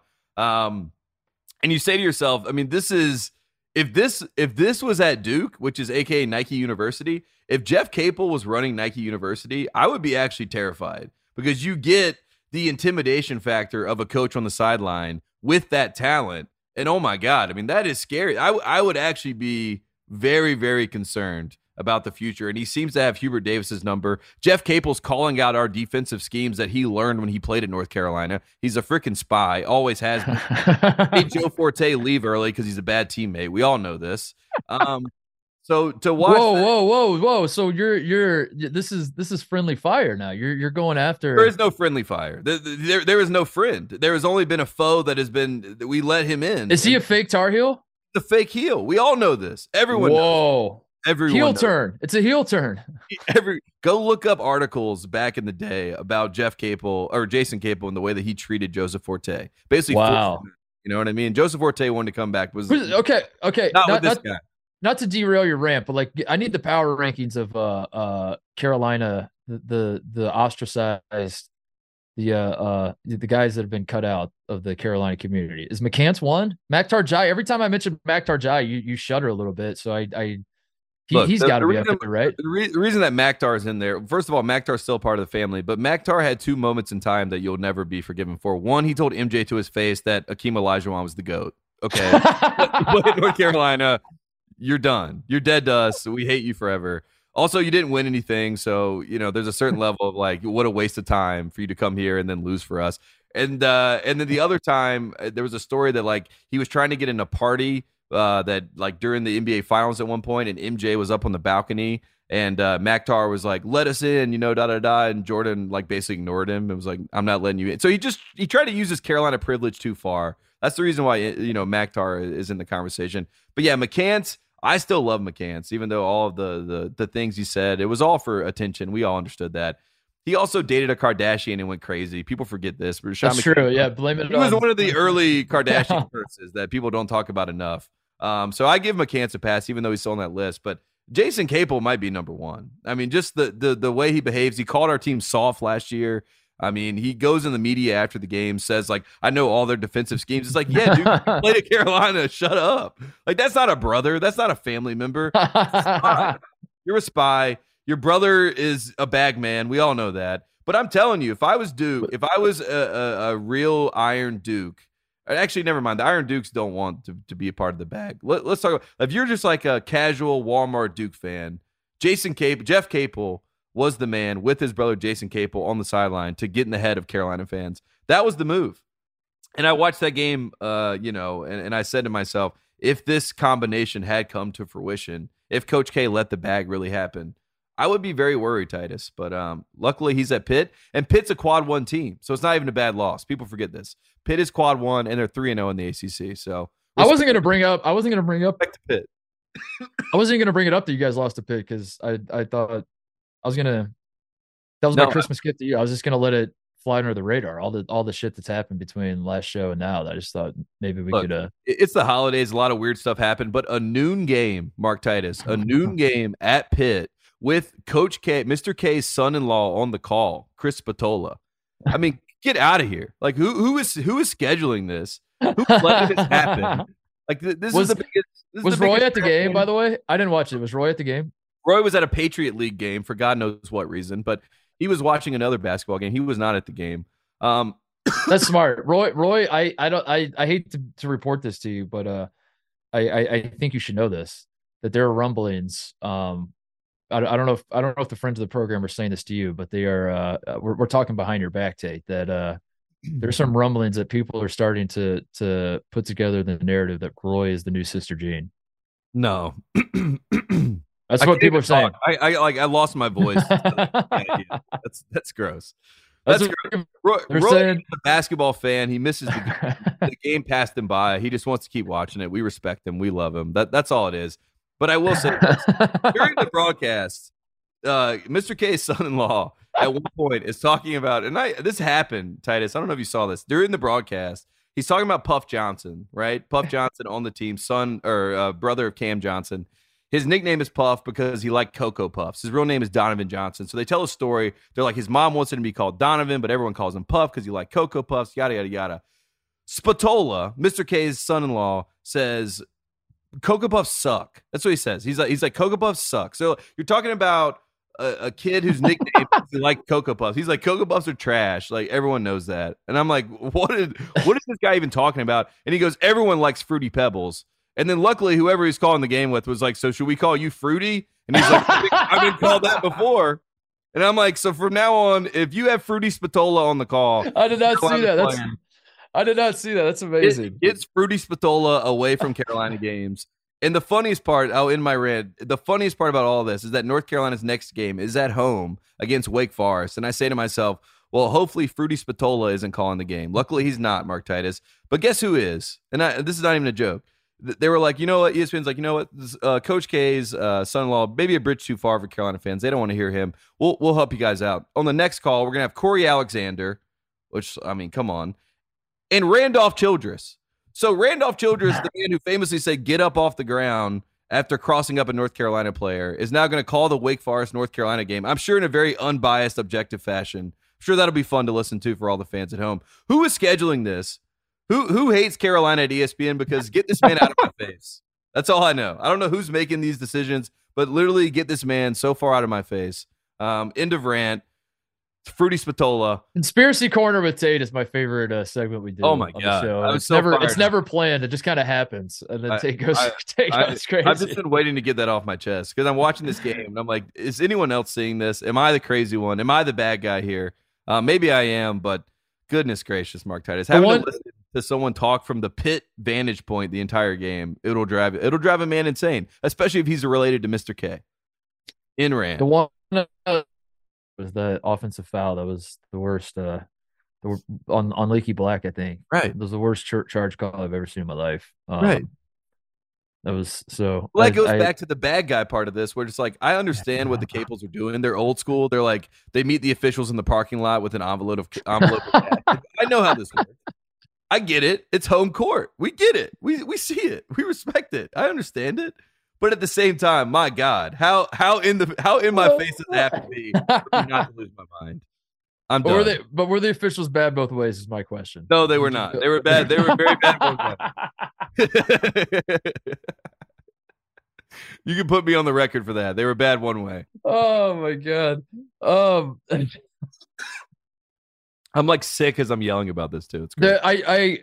And you say to yourself, I mean, this is if this was at Duke, which is AKA Nike University, if Jeff Capel was running Nike University, I would be actually terrified because you get the intimidation factor of a coach on the sideline with that talent. And oh my God, I mean, that is scary. I would actually be very, very concerned about the future. And he seems to have Hubert Davis's number. Jeff Capel's calling out our defensive schemes that he learned when he played at North Carolina. He's a freaking spy, always has been. Made Joe Forte leave early because he's a bad teammate. We all know this. So to watch. Whoa! So you're this is friendly fire now. You're going after. There is no friendly fire. There is no friend. There has only been a foe that has been. We let him in. Is he a fake Tar Heel? The fake heel. We all know this. Everyone. Whoa. Knows. Everyone heel knows. Turn. It's a heel turn. Go look up articles back in the day about Jeff Capel or Jason Capel and the way that he treated Joseph Forte. Basically, wow. You know what I mean? Joseph Forte wanted to come back. Was okay. Not with this guy. Not to derail your rant, but like I need the power rankings of Carolina, the ostracized, the guys that have been cut out of the Carolina community. Is McCants one? Mac Tarjai. Every time I mention Mac Tarjai, you shudder a little bit. So He's got to be up there, right? The reason that Maktar is in there, first of all, Maktar's still part of the family, but Maktar had two moments in time that you'll never be forgiven for. One, he told MJ to his face that Akeem Olajuwon was the GOAT. Okay. But North Carolina, you're done. You're dead to us. We hate you forever. Also, you didn't win anything, so, you know, there's a certain level of like, what a waste of time for you to come here and then lose for us. And then the other time, there was a story that like he was trying to get in a party that like during the NBA finals at one point, and MJ was up on the balcony and Maktar was like, let us in, you know, And Jordan like basically ignored him and was like, I'm not letting you in. So he tried to use his Carolina privilege too far. That's the reason why, you know, Maktar is in the conversation. But yeah, McCants, I still love McCants, even though all of the things he said, it was all for attention. We all understood that. He also dated a Kardashian and went crazy. People forget this. But Sean That's McCann, true. Yeah, blame it on. He was one of the early Kardashian curses that people don't talk about enough. So I give McCants a pass, even though he's still on that list. But Jason Capel might be number one. I mean, just the way he behaves. He called our team soft last year. I mean, he goes in the media after the game, says, like, I know all their defensive schemes. It's like, yeah, dude, you played at Carolina. Shut up. Like, that's not a brother. That's not a family member. You're a spy. Your brother is a bag man. We all know that. But I'm telling you, if I was Duke, if I was a real Iron Duke, Actually, never mind. The Iron Dukes don't want to be a part of the bag. Let's talk about, if you're just like a casual Walmart Duke fan, Jeff Capel was the man with his brother Jason Capel on the sideline to get in the head of Carolina fans. That was the move. And I watched that game, and I said to myself, if this combination had come to fruition, if Coach K let the bag really happen, I would be very worried, Titus. But luckily he's at Pitt, and Pitt's a quad one team, so it's not even a bad loss. People forget this. Pitt is quad one, and they're 3-0 in the ACC. So I wasn't gonna bring up Pitt. I wasn't gonna bring it up that you guys lost to Pitt because I thought I was gonna. That was my Christmas gift to you. I was just gonna let it fly under the radar. All the shit that's happened between last show and now. That I just thought maybe we could. It's the holidays. A lot of weird stuff happened, but a noon game, Mark Titus, a noon game at Pitt. With Coach K, Mr. K's son-in-law on the call, Chris Spatola. I mean, get out of here! Like, who is scheduling this? Who's letting this happen? Like, Was Roy at the game? By the way, I didn't watch it. Was Roy at the game? Roy was at a Patriot League game for God knows what reason, but he was watching another basketball game. He was not at the game. That's smart, Roy, I hate to report this to you, but I think you should know this, that there are rumblings. I don't know if the friends of the program are saying this to you, but they are. We're talking behind your back, Tate. That there's some rumblings that people are starting to put together the narrative that Roy is the new Sister Jean. No, that's what people are saying. I lost my voice. That's gross. That's gross. Roy is a basketball fan. He misses the game. The game passed him by. He just wants to keep watching it. We respect him. We love him. That's all it is. But I will say this. During the broadcast, Mr. K's son-in-law at one point is talking about, this happened, Titus. I don't know if you saw this. During the broadcast, he's talking about Puff Johnson, right? Puff Johnson on the team, brother of Cam Johnson. His nickname is Puff because he liked Cocoa Puffs. His real name is Donovan Johnson. So they tell a story. They're like, his mom wants him to be called Donovan, but everyone calls him Puff because he liked Cocoa Puffs, yada, yada, yada. Spatola, Mr. K's son-in-law, says, Cocoa Puffs suck. That's what he says. He's like Cocoa Puffs suck. So you're talking about a kid whose nickname is like Cocoa Puffs. He's like, Cocoa Puffs are trash. Like, everyone knows that. And I'm like, what is this guy even talking about? And he goes, everyone likes Fruity Pebbles. And then luckily, whoever he's calling the game with was like, so should we call you Fruity? And he's like, I've been called that before. And I'm like, so from now on, if you have Fruity Spatola on the call, I did not see that. I did not see that. That's amazing. It gets Fruity Spatola away from Carolina games. And the funniest part, I'll end my rant. The funniest part about all this is that North Carolina's next game is at home against Wake Forest. And I say to myself, well, hopefully Fruity Spatola isn't calling the game. Luckily, he's not, Mark Titus. But guess who is? And this is not even a joke. They were like, you know what? ESPN's like, you know what? Coach K's son-in-law, maybe a bridge too far for Carolina fans. They don't want to hear him. We'll help you guys out. On the next call, we're going to have Corey Alexander, which, I mean, come on. And Randolph Childress. So Randolph Childress, the man who famously said, get up off the ground after crossing up a North Carolina player, is now going to call the Wake Forest, North Carolina game. I'm sure in a very unbiased, objective fashion. I'm sure that'll be fun to listen to for all the fans at home. Who is scheduling this? Who hates Carolina at ESPN? Because get this man out of my face. That's all I know. I don't know who's making these decisions, but literally get this man so far out of my face. End of rant. Fruity Spatola. Conspiracy Corner with Tate is my favorite segment we do. Oh my god! It's never planned. It just kind of happens, and then Tate goes. It's crazy. I've just been waiting to get that off my chest because I'm watching this game and I'm like, is anyone else seeing this? Am I the crazy one? Am I the bad guy here? Maybe I am, but goodness gracious, Mark Titus, having to listen to someone talk from the Pitt vantage point the entire game, it'll drive a man insane, especially if he's related to Mr. K. In rant. The one. Was the offensive foul that was the worst on Leaky Black, I think. Right. It was the worst charge call I've ever seen in my life. Right. That was so. Well, that goes back to the bad guy part of this, where just like, I understand what the Capels are doing. They're old school. They're like, they meet the officials in the parking lot with an envelope of cash. I know how this works. I get it. It's home court. We get it. We see it. We respect it. I understand it. But at the same time, my God, how in my face does that have to be for me not to lose my mind? I'm done. Were the officials bad both ways? Is my question. No, they were not. They were bad. They were very bad both ways. You can put me on the record for that. They were bad one way. Oh my God. I'm like sick as I'm yelling about this too. It's great.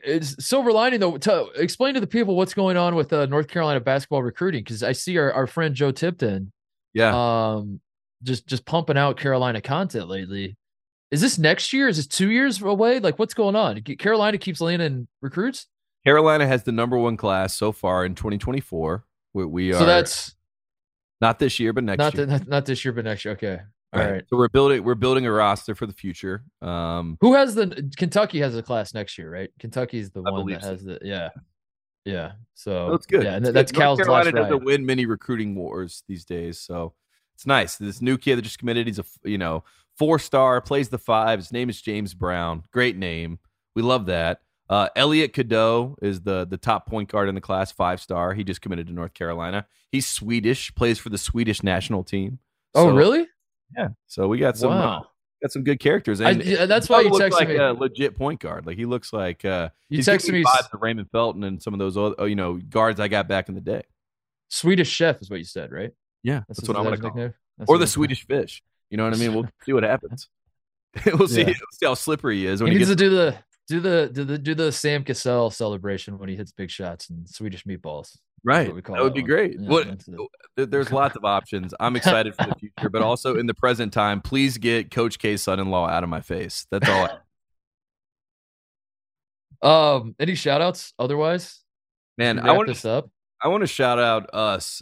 It's silver lining though. Explain to the people what's going on with North Carolina basketball recruiting, because I see our friend Joe Tipton, just pumping out Carolina content lately. Is this next year? Is this 2 years away? Like, what's going on? Carolina keeps landing recruits. Carolina has the number one class so far in 2024. We are. So that's not this year, but next year. Not this year, but next year. Okay. All right. So we're building a roster for the future. Kentucky has a class next year, right? Kentucky's the one that has the yeah. So that's good. Yeah, and that's good. Cal's North Carolina doesn't win many recruiting wars these days, so it's nice. This new kid that just committed, he's a 4-star, plays the 5. His name is James Brown. Great name. We love that. Elliot Cadeau is the top point guard in the class, 5-star. He just committed to North Carolina. He's Swedish, plays for the Swedish national team. So, oh, really? Yeah. So we got some good characters. And that's why you texted me. A legit point guard. Like, he looks like you texted me vibes of Raymond Felton and some of those other, guards I got back in the day. Swedish Chef is what you said, right? Yeah, that's what I'm going to call it. Or the Swedish Fish. You know what I mean? We'll see what happens. We'll see how slippery he is. When he needs to do the Sam Cassell celebration when he hits big shots and Swedish meatballs. Right. That would be great. Yeah, there's lots of options. I'm excited for the future, but also in the present time, please get Coach K's son-in-law out of my face. That's all. Any shout outs otherwise? Man, I want this up. I want to shout out us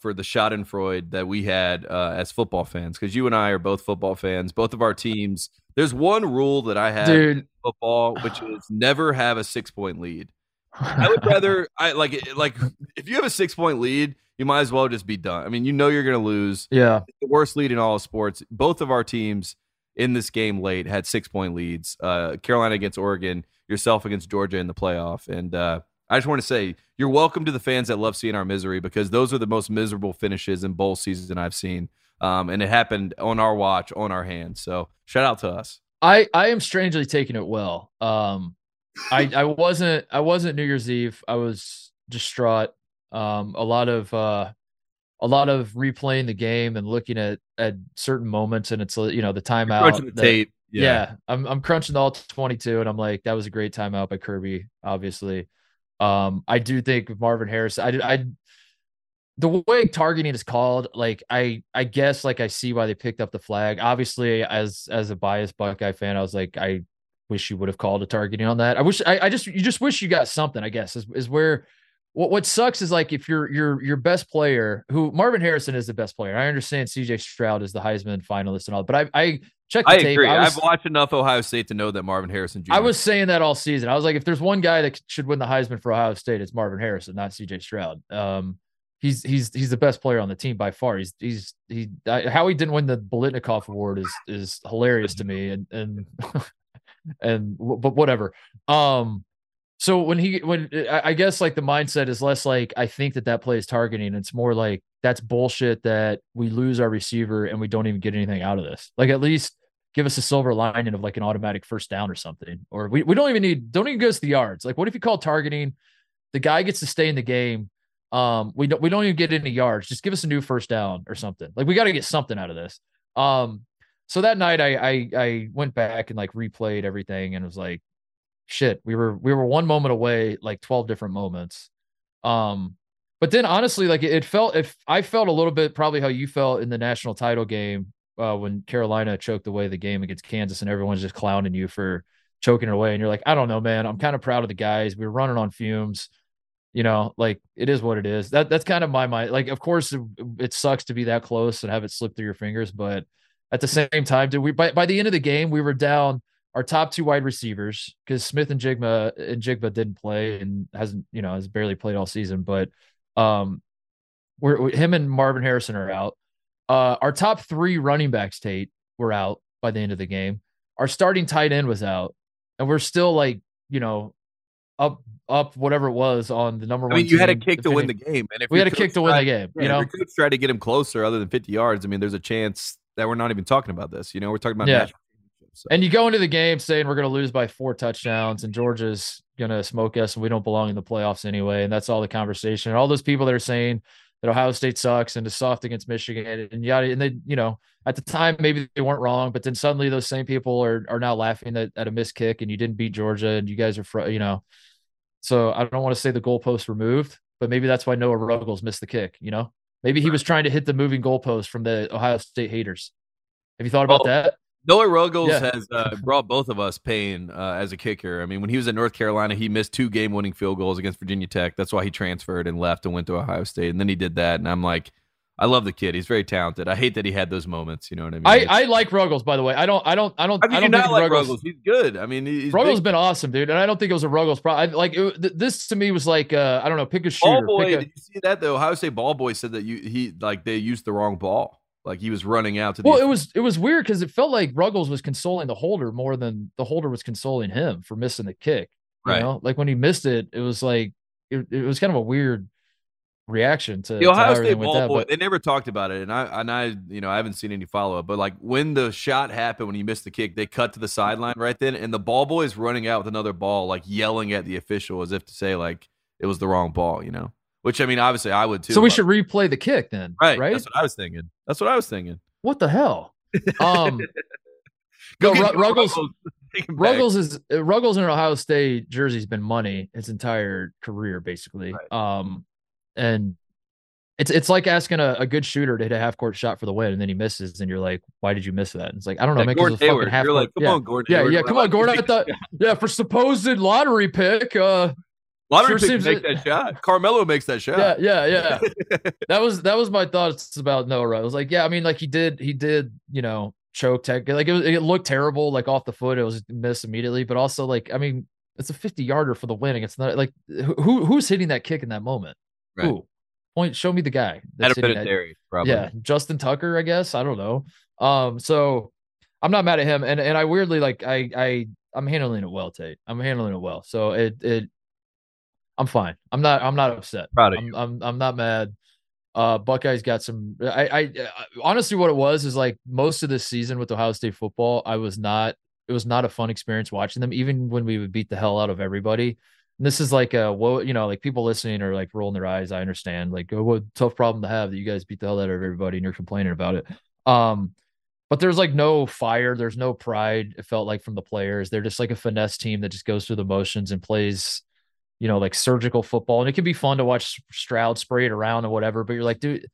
for the Schadenfreude that we had as football fans, because you and I are both football fans, both of our teams. There's one rule that I have in football, which is never have a 6-point lead. I would rather if you have a 6-point lead, you might as well just be done. I mean, you're going to lose. Yeah. It's the worst lead in all of sports. Both of our teams in this game late had 6-point leads. Carolina against Oregon, yourself against Georgia in the playoff. And I just want to say you're welcome to the fans that love seeing our misery, because those are the most miserable finishes in bowl season I've seen. And it happened on our watch, on our hands. So shout out to us. I am strangely taking it well. I wasn't New Year's Eve. I was distraught. A lot of replaying the game and looking at certain moments, and it's the timeout. Crunching the tape. Yeah. I'm crunching all 22, and I'm like, that was a great timeout by Kirby, obviously. I do think of Marvin Harris. The way targeting is called, I guess I see why they picked up the flag. Obviously, as a biased Buckeye fan, I was like, I wish you would have called a targeting on that. I wish you just wish you got something, I guess, is where what sucks is if your best player, who Marvin Harrison is the best player. I understand CJ Stroud is the Heisman finalist and all, but I checked the tape. I agree. I've watched enough Ohio State to know that Marvin Harrison Jr. I was saying that all season. I was like, if there's one guy that should win the Heisman for Ohio State, it's Marvin Harrison, not CJ Stroud. He's the best player on the team by far. How he didn't win the Bolitnikoff award is hilarious to me. But whatever. So when I guess the mindset is less I think that play is targeting. It's more that's bullshit that we lose our receiver and we don't even get anything out of this. At least give us a silver lining of an automatic first down or something. Or we don't even go to the yards. What if you call targeting? The guy gets to stay in the game. We don't even get any yards. Just give us a new first down or something. We got to get something out of this. So that night I went back and replayed everything and was like, shit, we were one moment away, 12 different moments. But then honestly, I felt a little bit, probably how you felt in the national title game, when Carolina choked away the game against Kansas and everyone's just clowning you for choking it away. And you're like, I don't know, man, I'm kind of proud of the guys. We were running on fumes, it is what it is. That's kind of my mind. Of course it sucks to be that close and have it slip through your fingers, but at the same time, by the end of the game, we were down our top two wide receivers because Smith and Jigba didn't play and has barely played all season. But him and Marvin Harrison are out. Our top three running backs, Tate, were out by the end of the game. Our starting tight end was out, and we're still up whatever it was on the number one. I mean, you had a kick to win the game, and if we had a kick to win the game, if your coach tried to get him closer other than 50 yards, I mean, there's a chance that we're not even talking about this. We're talking about national championships. So. And you go into the game saying we're going to lose by 4 touchdowns and Georgia's going to smoke us and we don't belong in the playoffs anyway. And that's all the conversation. And all those people that are saying that Ohio State sucks and is soft against Michigan and yada. And they, you know, at the time, maybe they weren't wrong, but then suddenly those same people are now laughing at a missed kick and you didn't beat Georgia and you guys are, you know, so I don't want to say the goalpost removed, but maybe that's why Noah Ruggles missed the kick. You know, maybe he was trying to hit the moving goalpost from the Ohio State haters. Have you thought about that? Noah Ruggles has brought both of us pain as a kicker. I mean, when he was at North Carolina, he missed 2 game-winning field goals against Virginia Tech. That's why he transferred and left and went to Ohio State. And then he did that, and I'm like, I love the kid. He's very talented. I hate that he had those moments. You know what I mean? I like Ruggles, by the way. I don't think Ruggles. He's good. I mean, Ruggles has been awesome, dude. And I don't think it was a Ruggles problem. Like this to me was like, I don't know, pick a shooter. Ball boy, did you see that? The Ohio State ball boy said that they used the wrong ball. Like he was running out to the. Well, it was weird because it felt like Ruggles was consoling the holder more than the holder was consoling him for missing the kick. Right. You know? Like when he missed it, it was like it was kind of a weird reaction to the Ohio State ball boy. They never talked about it, and I you know I haven't seen any follow up. But like when the shot happened, when he missed the kick, they cut to the sideline right then, and the ball boy is running out with another ball, like yelling at the official as if to say like it was the wrong ball. You know. Which, I mean, obviously I would too. So we should replay the kick then, right? That's what I was thinking. What the hell? Ruggles in an Ohio State jersey's been money his entire career, basically. Right. And it's like asking a good shooter to hit a half court shot for the win, and then he misses, and you're like, why did you miss that? And it's like, I don't know. Yeah, Gordon Hayward. You're like, come on, Gordon. Yeah, come on, Gordon. I thought, for supposed lottery pick. Lottery sure pick makes that shot. Carmelo makes that shot. Yeah. That was my thoughts about Noah Ruggles. I was like, yeah, I mean, like he did, you know, choke tech. Like it looked terrible, like off the foot, it was missed immediately. But also, like, I mean, it's a 50-yarder for the win. It's not like who's hitting that kick in that moment. Right. Who? Point. Show me the guy. That's Edipinateri, probably. Yeah, Justin Tucker, I guess. I don't know. So I'm not mad at him, and I weirdly like I'm handling it well, Tate. I'm handling it well. So it. I'm fine. I'm not upset. Proud of you. I'm not mad. Buckeyes got some. I honestly, what it was is like most of this season with Ohio State football, it was not a fun experience watching them, even when we would beat the hell out of everybody. And this is like like people listening are like rolling their eyes. I understand, like, oh, what a tough problem to have that you guys beat the hell out of everybody and you're complaining about it. But there's like no fire. There's no pride. It felt like from the players, they're just like a finesse team that just goes through the motions and plays, you know, like surgical football. And it can be fun to watch Stroud spray it around or whatever, but you're like, dude,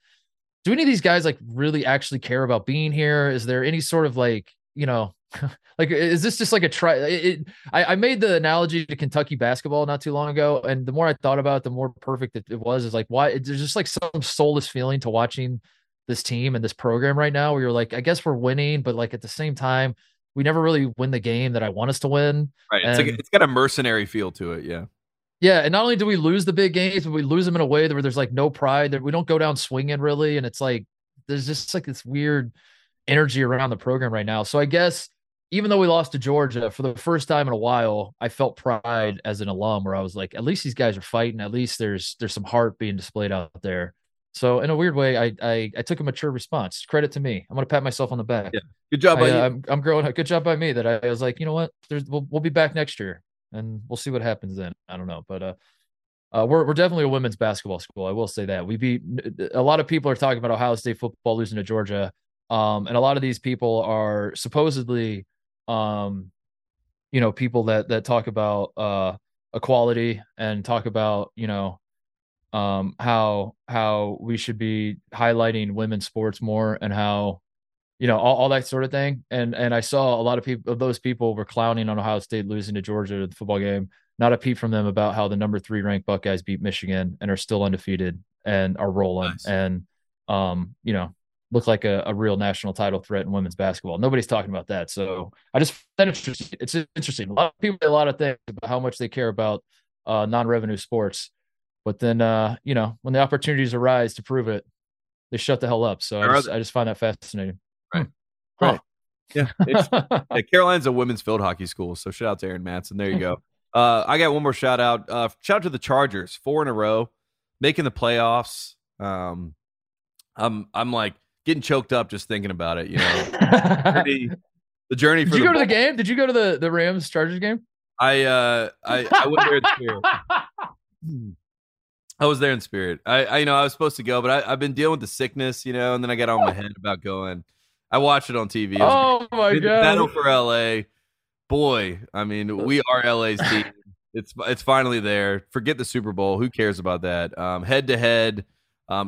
do any of these guys like really actually care about being here? Is there any sort of like, you know, like, is this just like a try? I made the analogy to Kentucky basketball not too long ago. And the more I thought about it, the more perfect it was, is like, why there's just like some soulless feeling to watching this team and this program right now where you're like, I guess we're winning, but like at the same time, we never really win the game that I want us to win. Right. It's like, it's got a mercenary feel to it. Yeah. Yeah, and not only do we lose the big games, but we lose them in a way that where there's like no pride, that we don't go down swinging really, and it's like there's just like this weird energy around the program right now. So I guess even though we lost to Georgia for the first time in a while, I felt pride as an alum where I was like, at least these guys are fighting. At least there's some heart being displayed out there. So in a weird way, I took a mature response. Credit to me. I'm going to pat myself on the back. Yeah. Good job by you. I'm growing up. Good job by me that I was like, you know what? We'll be back next year. And we'll see what happens then. I don't know, but we're definitely a women's basketball school. I will say that a lot of people are talking about Ohio State football losing to Georgia, and a lot of these people are supposedly, you know, people that talk about equality and talk about, you know, how we should be highlighting women's sports more and how, you know, all that sort of thing. And I saw a lot of people, those people were clowning on Ohio State losing to Georgia the football game. Not a peep from them about how the number 3 ranked Buckeyes beat Michigan and are still undefeated and are rolling. Nice. And, you know, look like a real national title threat in women's basketball. Nobody's talking about that. So I just find it's interesting. A lot of people, a lot of things about how much they care about non-revenue sports. But then, you know, when the opportunities arise to prove it, they shut the hell up. So I just find that fascinating. Right. Yeah. Carolina's a women's field hockey school, so shout out to Aaron Matson. There you go. I got one more shout out. Shout out to the Chargers, 4 in a row, making the playoffs. I'm like getting choked up just thinking about it. You know, the journey. Did you go to the game? Did you go to the Rams Chargers game? I went there. I was there in spirit. I was supposed to go, but I've been dealing with the sickness, you know, and then I got on my head about going. I watched it on TV. It was my God. Battle for LA. Boy, I mean, we are LA's team. It's finally there. Forget the Super Bowl. Who cares about that? Head to head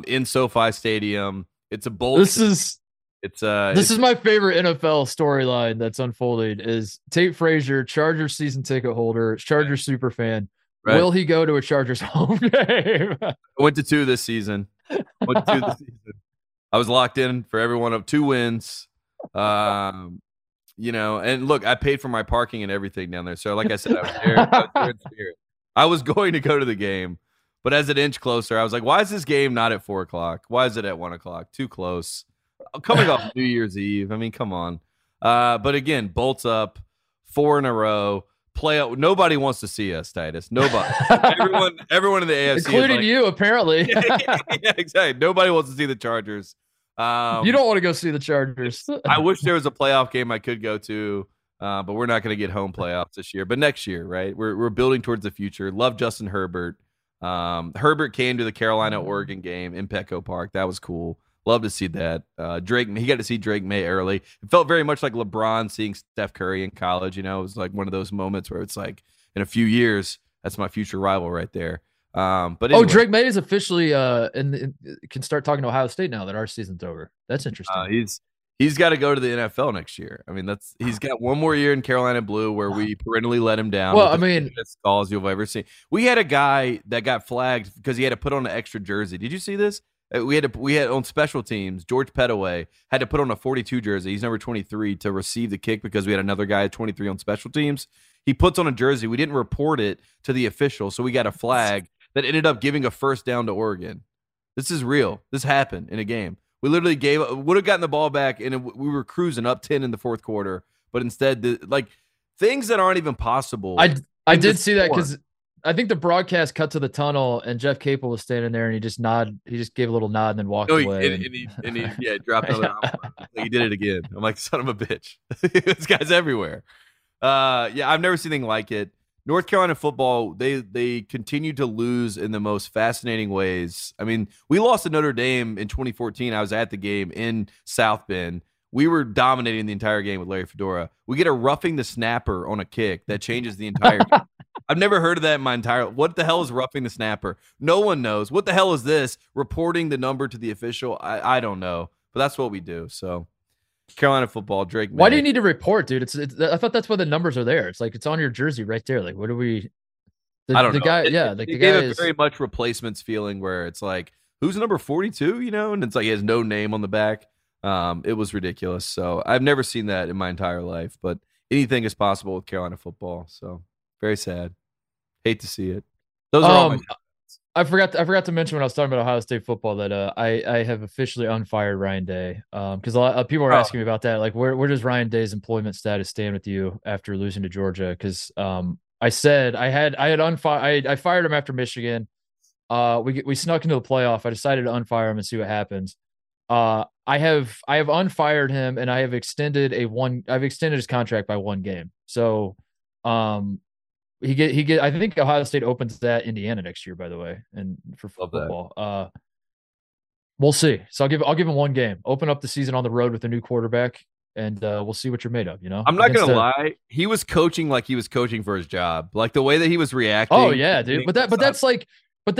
in SoFi Stadium. It's a bowl. This is my favorite NFL storyline that's unfolding is Tate Frazier, Chargers season ticket holder, Chargers super fan. Right. Will he go to a Chargers home game? I went to two this season. I was locked in for every one of 2 wins. You know, and look, I paid for my parking and everything down there. So like I said, I was there in spirit. I was going to go to the game, but as it inched closer, I was like, why is this game not at 4:00? Why is it at 1:00? Too close. Coming off New Year's Eve. I mean, come on. But again, Bolts up 4 in a row. Playoff. Nobody wants to see us, Titus. Nobody. everyone in the AFC, including like, you, apparently. Yeah, exactly. Nobody wants to see the Chargers. You don't want to go see the Chargers. I wish there was a playoff game I could go to, but we're not going to get home playoffs this year. But next year, right? We're building towards the future. Love Justin Herbert. Herbert came to the Carolina-Oregon game in Petco Park. That was cool. Love to see that. He got to see Drake May early. It felt very much like LeBron seeing Steph Curry in college. You know, it was like one of those moments where it's like, in a few years, that's my future rival right there. But anyway. Drake May is officially can start talking to Ohio State now that our season's over. That's interesting. He's got to go to the NFL next year. I mean, he's got one more year in Carolina Blue where we perennially let him down. Well, I mean, best calls you've ever seen. We had a guy that got flagged because he had to put on an extra jersey. Did you see this? We had on special teams, George Pettaway had to put on a 42 jersey. He's number 23 to receive the kick because we had another guy at 23 on special teams. He puts on a jersey. We didn't report it to the official, so we got a flag that ended up giving a first down to Oregon. This is real. This happened in a game. We literally would have gotten the ball back, and we were cruising up 10 in the fourth quarter. But instead, things that aren't even possible. I did see that because I think the broadcast cut to the tunnel, and Jeff Capel was standing there, and he just nodded. He just gave a little nod and then walked away. And he dropped another envelope. He did it again. I'm like, son of a bitch. This guy's everywhere. Yeah, I've never seen anything like it. North Carolina football, they continue to lose in the most fascinating ways. I mean, we lost to Notre Dame in 2014. I was at the game in South Bend. We were dominating the entire game with Larry Fedora. We get a roughing the snapper on a kick that changes the entire game. I've never heard of that in my entire life. What the hell is roughing the snapper? No one knows. What the hell is this? Reporting the number to the official? I don't know. But that's what we do. So Carolina football, Drake May. Why do you need to report, dude? I thought that's why the numbers are there. It's like it's on your jersey right there. Like, what are we? I don't know. Guy, yeah, like the guy is very much replacements feeling where it's like, who's number 42? You know, and it's like he has no name on the back. It was ridiculous. So I've never seen that in my entire life. But anything is possible with Carolina football. So. Very sad. Hate to see it. Those are all my comments. I forgot to mention when I was talking about Ohio State football that I have officially unfired Ryan Day because a lot of people are asking me about that. Like, where does Ryan Day's employment status stand with you after losing to Georgia? Because I said I fired him after Michigan. We snuck into the playoff. I decided to unfire him and see what happens. I have unfired him and I have extended I've extended his contract by 1 game. So I think Ohio State opens that Indiana next year, by the way, and for football. We'll see. So I'll give him 1 game. Open up the season on the road with a new quarterback, and we'll see what you're made of. You know, I'm not gonna lie. He was coaching like he was coaching for his job, like the way that he was reacting. Oh yeah, dude. But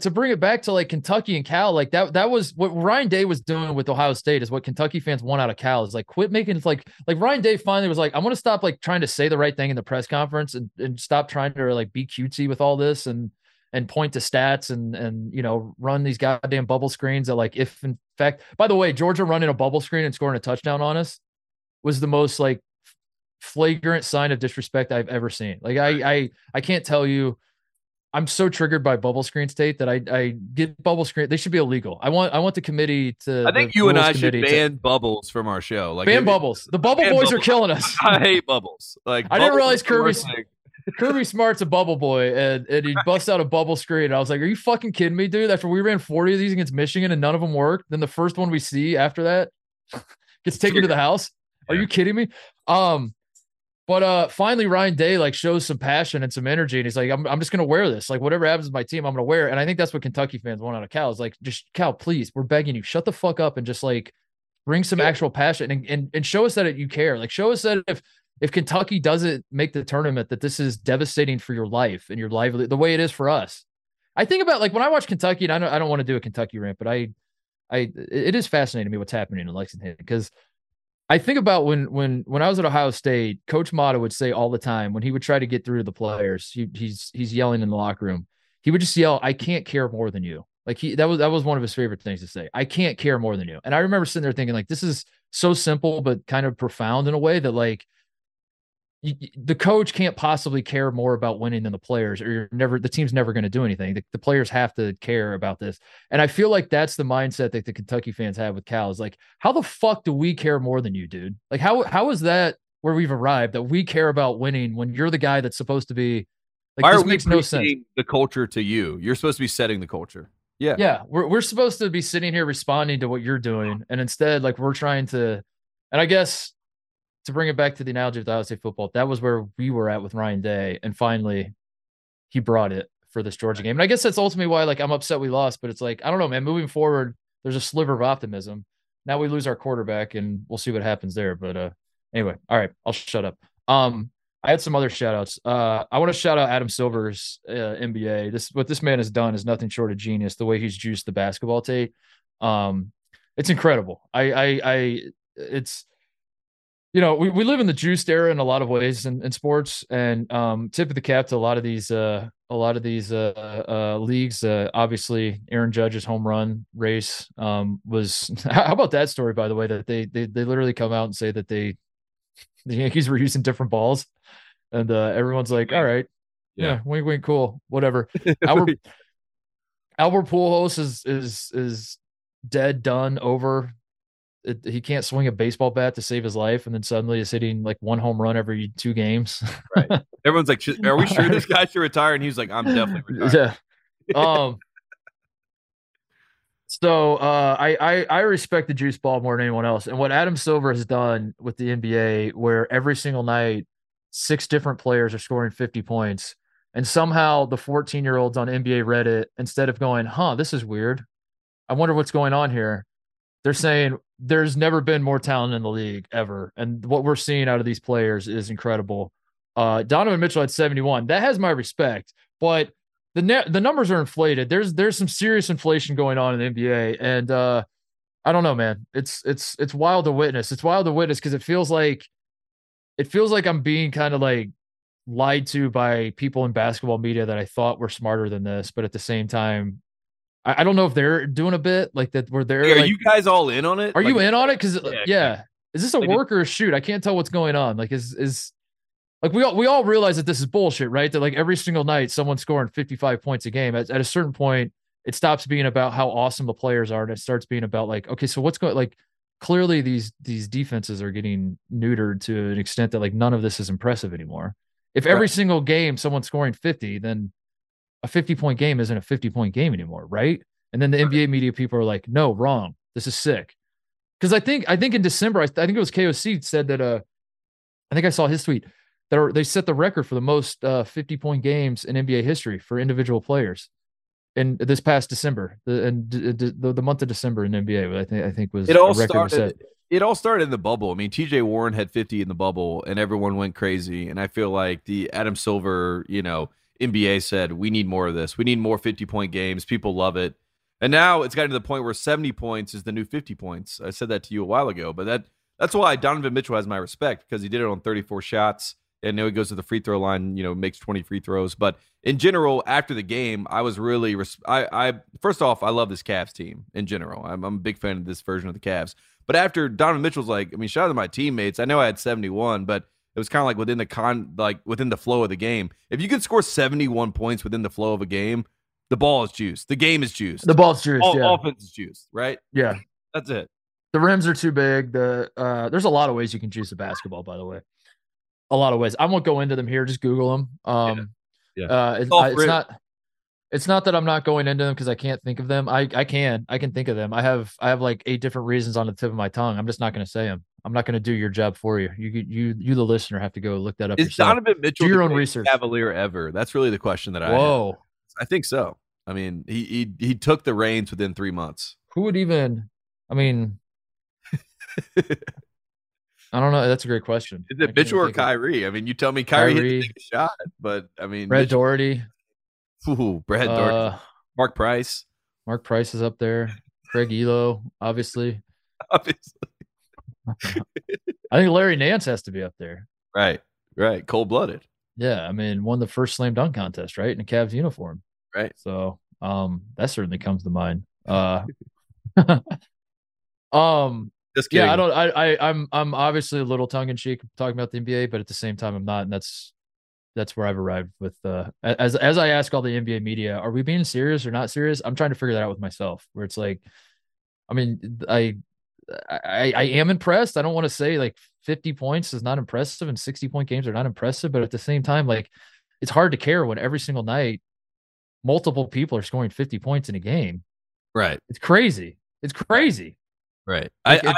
to bring it back to like Kentucky and Cal, like that was what Ryan Day was doing with Ohio State is what Kentucky fans want out of Cal is like quit making it like Ryan Day finally was like, I want to stop like trying to say the right thing in the press conference and stop trying to like be cutesy with all this and point to stats and you know, run these goddamn bubble screens that like, if in fact, by the way, Georgia running a bubble screen and scoring a touchdown on us was the most like flagrant sign of disrespect I've ever seen. Like I can't tell you. I'm so triggered by bubble screen state that I get bubble screen. They should be illegal. I want the committee to. I think you and I should ban bubbles from our show. Like ban bubbles. The bubble boys are killing us. I hate bubbles. Like I didn't realize Kirby Smart's a bubble boy, and he busts out a bubble screen. I was like, "Are you fucking kidding me, dude?" After we ran 40 of these against Michigan and none of them worked, then the first one we see after that gets taken to the house. Are you kidding me? But finally, Ryan Day like shows some passion and some energy, and he's like, "I'm just gonna wear this. Like whatever happens to my team, I'm gonna wear it." And I think that's what Kentucky fans want out of Cal is like, just Cal, please, we're begging you, shut the fuck up and just like bring some actual passion and show us that you care. Like show us that if Kentucky doesn't make the tournament, that this is devastating for your life and your livelihood, the way it is for us. I think about like when I watch Kentucky, and I don't want to do a Kentucky rant, but it is fascinating to me what's happening in Lexington because. I think about when I was at Ohio State, Coach Mata would say all the time when he would try to get through to the players, he's yelling in the locker room. He would just yell, "I can't care more than you." Like that was one of his favorite things to say. I can't care more than you. And I remember sitting there thinking like, this is so simple, but kind of profound in a way that like the coach can't possibly care more about winning than the players, or the team's never going to do anything. The players have to care about this. And I feel like that's the mindset that the Kentucky fans have with Cal is like, how the fuck do we care more than you, dude? Like how is that where we've arrived that we care about winning when you're the guy that's supposed to be like, why are we preaching the culture to you? You're supposed to be setting the culture. Yeah. Yeah. We're supposed to be sitting here responding to what you're doing. And instead like we're trying to, and I guess, to bring it back to the analogy of the Ohio State football, that was where we were at with Ryan Day. And finally he brought it for this Georgia game. And I guess that's ultimately why like I'm upset we lost, but it's like, I don't know, man, moving forward, there's a sliver of optimism. Now we lose our quarterback and we'll see what happens there. But anyway, all right, I'll shut up. I had some other shout outs. I want to shout out Adam Silver's MBA. What this man has done is nothing short of genius. The way he's juiced the basketball tape. It's incredible. You know, we live in the juiced era in a lot of ways in sports, and tip of the cap to a lot of these leagues. Obviously, Aaron Judge's home run race was. How about that story, by the way, that they literally come out and say that the Yankees were using different balls, and everyone's like, all right, yeah, wink, wink, cool, whatever. Albert Pujols is dead, done, over. He can't swing a baseball bat to save his life, and then suddenly is hitting like one home run every 2 games. Right. Everyone's like, "Are we sure this guy should retire?" And he's like, "I'm definitely retired." Yeah. So I respect the juice ball more than anyone else, and what Adam Silver has done with the NBA, where every single night 6 different players are scoring 50 points, and somehow the 14-year-olds on NBA Reddit, instead of going, "Huh, this is weird. I wonder what's going on here," they're saying there's never been more talent in the league ever. And what we're seeing out of these players is incredible. Donovan Mitchell at 71. That has my respect, but the numbers are inflated. There's some serious inflation going on in the NBA. And I don't know, man, it's wild to witness. It's wild to witness. Cause it feels like I'm being kind of like lied to by people in basketball media that I thought were smarter than this, but at the same time, I don't know if they're doing a bit like that. We're there. Are like, you guys all in on it? Are you in on it? Because yeah, is this a work or a shoot? I can't tell what's going on. Like is like we all realize that this is bullshit, right? That like every single night someone's scoring 55 points a game. At a certain point, it stops being about how awesome the players are, and it starts being about like, okay, so what's going? Like clearly these defenses are getting neutered to an extent that like none of this is impressive anymore. If every single game someone's scoring 50, then a 50-point game isn't a 50-point game anymore, right? And then the NBA media people are like, "No, wrong. This is sick." Because I think in December, I think it was KOC said that. I think I saw his tweet that they set the record for the most 50-point games in NBA history for individual players in this past December, the month of December in NBA. I think was it all a record started. Was set. It all started in the bubble. I mean, TJ Warren had 50 in the bubble, and everyone went crazy. And I feel like the Adam Silver, you know. NBA said, we need more of this. We need more 50-point games. People love it. And now it's gotten to the point where 70 points is the new 50 points. I said that to you a while ago, but that's why Donovan Mitchell has my respect, because he did it on 34 shots. And now he goes to the free throw line, you know, makes 20 free throws. But in general, after the game, I was really first off, I love this Cavs team in general. I'm a big fan of this version of the Cavs. But after Donovan Mitchell's like, I mean, shout out to my teammates. I know I had 71, but it was kind of like within the flow of the game. If you can score 71 points within the flow of a game, the ball is juiced. The game is juiced. The ball's juiced. Offense is juiced, right? Yeah, that's it. The rims are too big. There's a lot of ways you can juice a basketball. By the way, a lot of ways. I won't go into them here. Just Google them. Yeah. It's not that I'm not going into them because I can't think of them. I can think of them. I have like 8 different reasons on the tip of my tongue. I'm just not going to say them. I'm not going to do your job for you. You, the listener, have to go look that up. Is yourself. Donovan Mitchell do your own research. Cavalier ever? That's really the question that I. Whoa. Have. I think so. I mean, he took the reins within 3 months. Who would even? I mean, I don't know. That's a great question. Is it Mitchell or Kyrie? I mean, you tell me Kyrie hit to take a shot, but I mean, Brad Doherty. Ooh, Brad Doherty. Mark Price. Mark Price is up there. Craig Elo, obviously. Obviously. I think Larry Nance has to be up there. Right. Cold-blooded. Yeah, I mean, won the first slam dunk contest, right? In a Cavs uniform. Right. So that certainly comes to mind. Just kidding. Yeah, I'm obviously a little tongue-in-cheek talking about the NBA, but at the same time I'm not, and that's where I've arrived with as I ask all the NBA media, are we being serious or not serious? I'm trying to figure that out with myself, where it's like, I mean, I am impressed. I don't want to say like 50 points is not impressive and 60-point games are not impressive, but at the same time, like, it's hard to care when every single night multiple people are scoring 50 points in a game. Right. It's crazy. Right. Like, I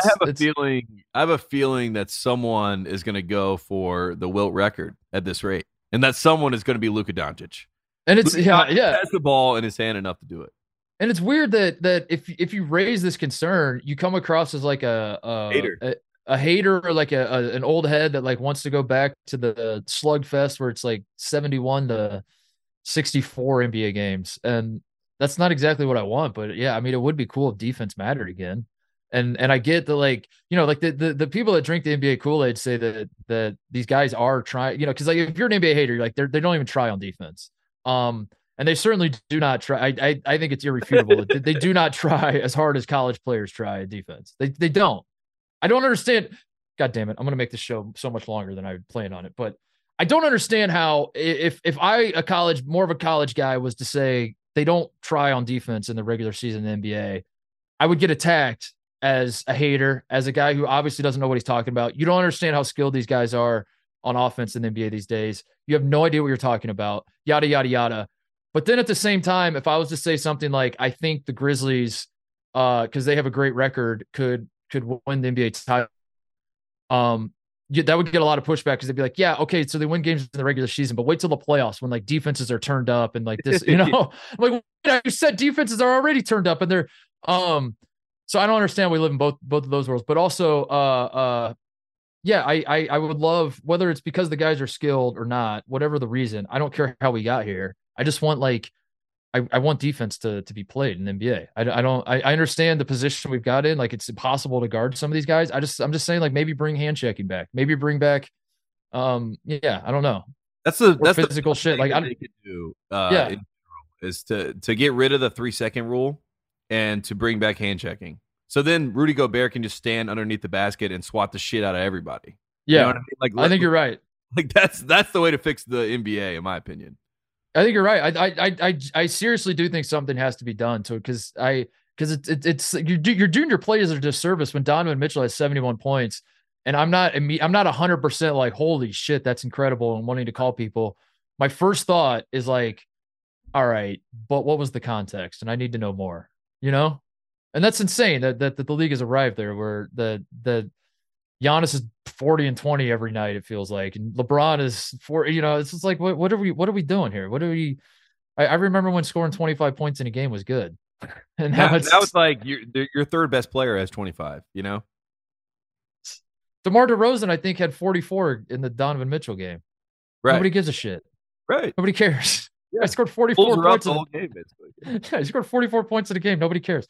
have a feeling that someone is going to go for the Wilt record at this rate, and that someone is going to be Luka Doncic. And it's Luka has the ball in his hand enough to do it. And it's weird that if you raise this concern, you come across as like a hater or like an old head that like wants to go back to the slugfest where it's like 71 to 64 NBA games. And that's not exactly what I want, but yeah, I mean, it would be cool if defense mattered again. And I get the, like, you know, like the people that drink the NBA Kool-Aid say that these guys are trying, you know, because like if you're an NBA hater, you're like they don't even try on defense. And they certainly do not try. I think it's irrefutable. They do not try as hard as college players try at defense. They don't. I don't understand. God damn it. I'm going to make this show so much longer than I planned on it. But I don't understand how if more of a college guy was to say they don't try on defense in the regular season in the NBA, I would get attacked as a hater, as a guy who obviously doesn't know what he's talking about. You don't understand how skilled these guys are on offense in the NBA these days. You have no idea what you're talking about. Yada, yada, yada. But then at the same time, if I was to say something like, I think the Grizzlies, because they have a great record, could win the NBA title, that would get a lot of pushback, because they'd be like, yeah, okay, so they win games in the regular season, but wait till the playoffs when like defenses are turned up and like this, you know, like you said, defenses are already turned up and they're, so I don't understand. We live in both of those worlds, but also, yeah, I would love, whether it's because the guys are skilled or not, whatever the reason, I don't care how we got here. I just want I want defense to be played in the NBA. I understand the position we've got in. Like, it's impossible to guard some of these guys. I'm just saying, like, maybe bring hand checking back. Maybe bring back I don't know. That's physical shit. Like, I could do is to get rid of the 3-second rule and to bring back hand checking. So then Rudy Gobert can just stand underneath the basket and swat the shit out of everybody. Yeah. You know what I mean? Like, I think you're right. Like, that's the way to fix the NBA, in my opinion. I think you're right. I seriously do think something has to be done to it, because it's you're doing your players a disservice when Donovan Mitchell has 71 points, and I'm not 100% like, holy shit, that's incredible, and wanting to call people. My first thought is like, all right, but what was the context? And I need to know more, you know. And that's insane that the league has arrived there where the Giannis is 40 and 20 every night, it feels like, and LeBron is 40. You know, it's just like, what are we doing here? What are we? I remember when scoring 25 points in a game was good, and now that was like your third best player has 25. You know, DeMar DeRozan I think had 44 in the Donovan Mitchell game. Right, nobody gives a shit. Right, nobody cares. Yeah. I scored 44 points in the whole game. Yeah, he scored 44 points in a game. Nobody cares.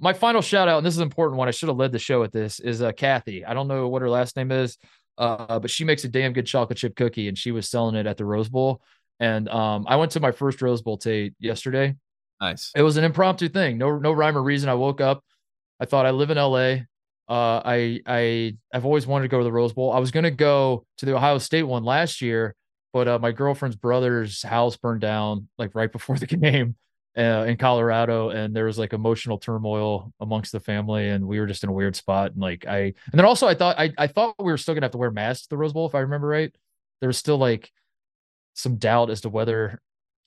My final shout out, and this is an important one, I should have led the show at this, is Kathy. I don't know what her last name is, but she makes a damn good chocolate chip cookie, and she was selling it at the Rose Bowl. And I went to my first Rose Bowl date yesterday. Nice. It was an impromptu thing. No rhyme or reason. I woke up. I thought, I live in LA. I've always wanted to go to the Rose Bowl. I was going to go to the Ohio State one last year, but my girlfriend's brother's house burned down like right before the game. In Colorado, and there was like emotional turmoil amongst the family, and we were just in a weird spot. And like I thought we were still gonna have to wear masks to the Rose Bowl, if I remember right. There was still like some doubt as to whether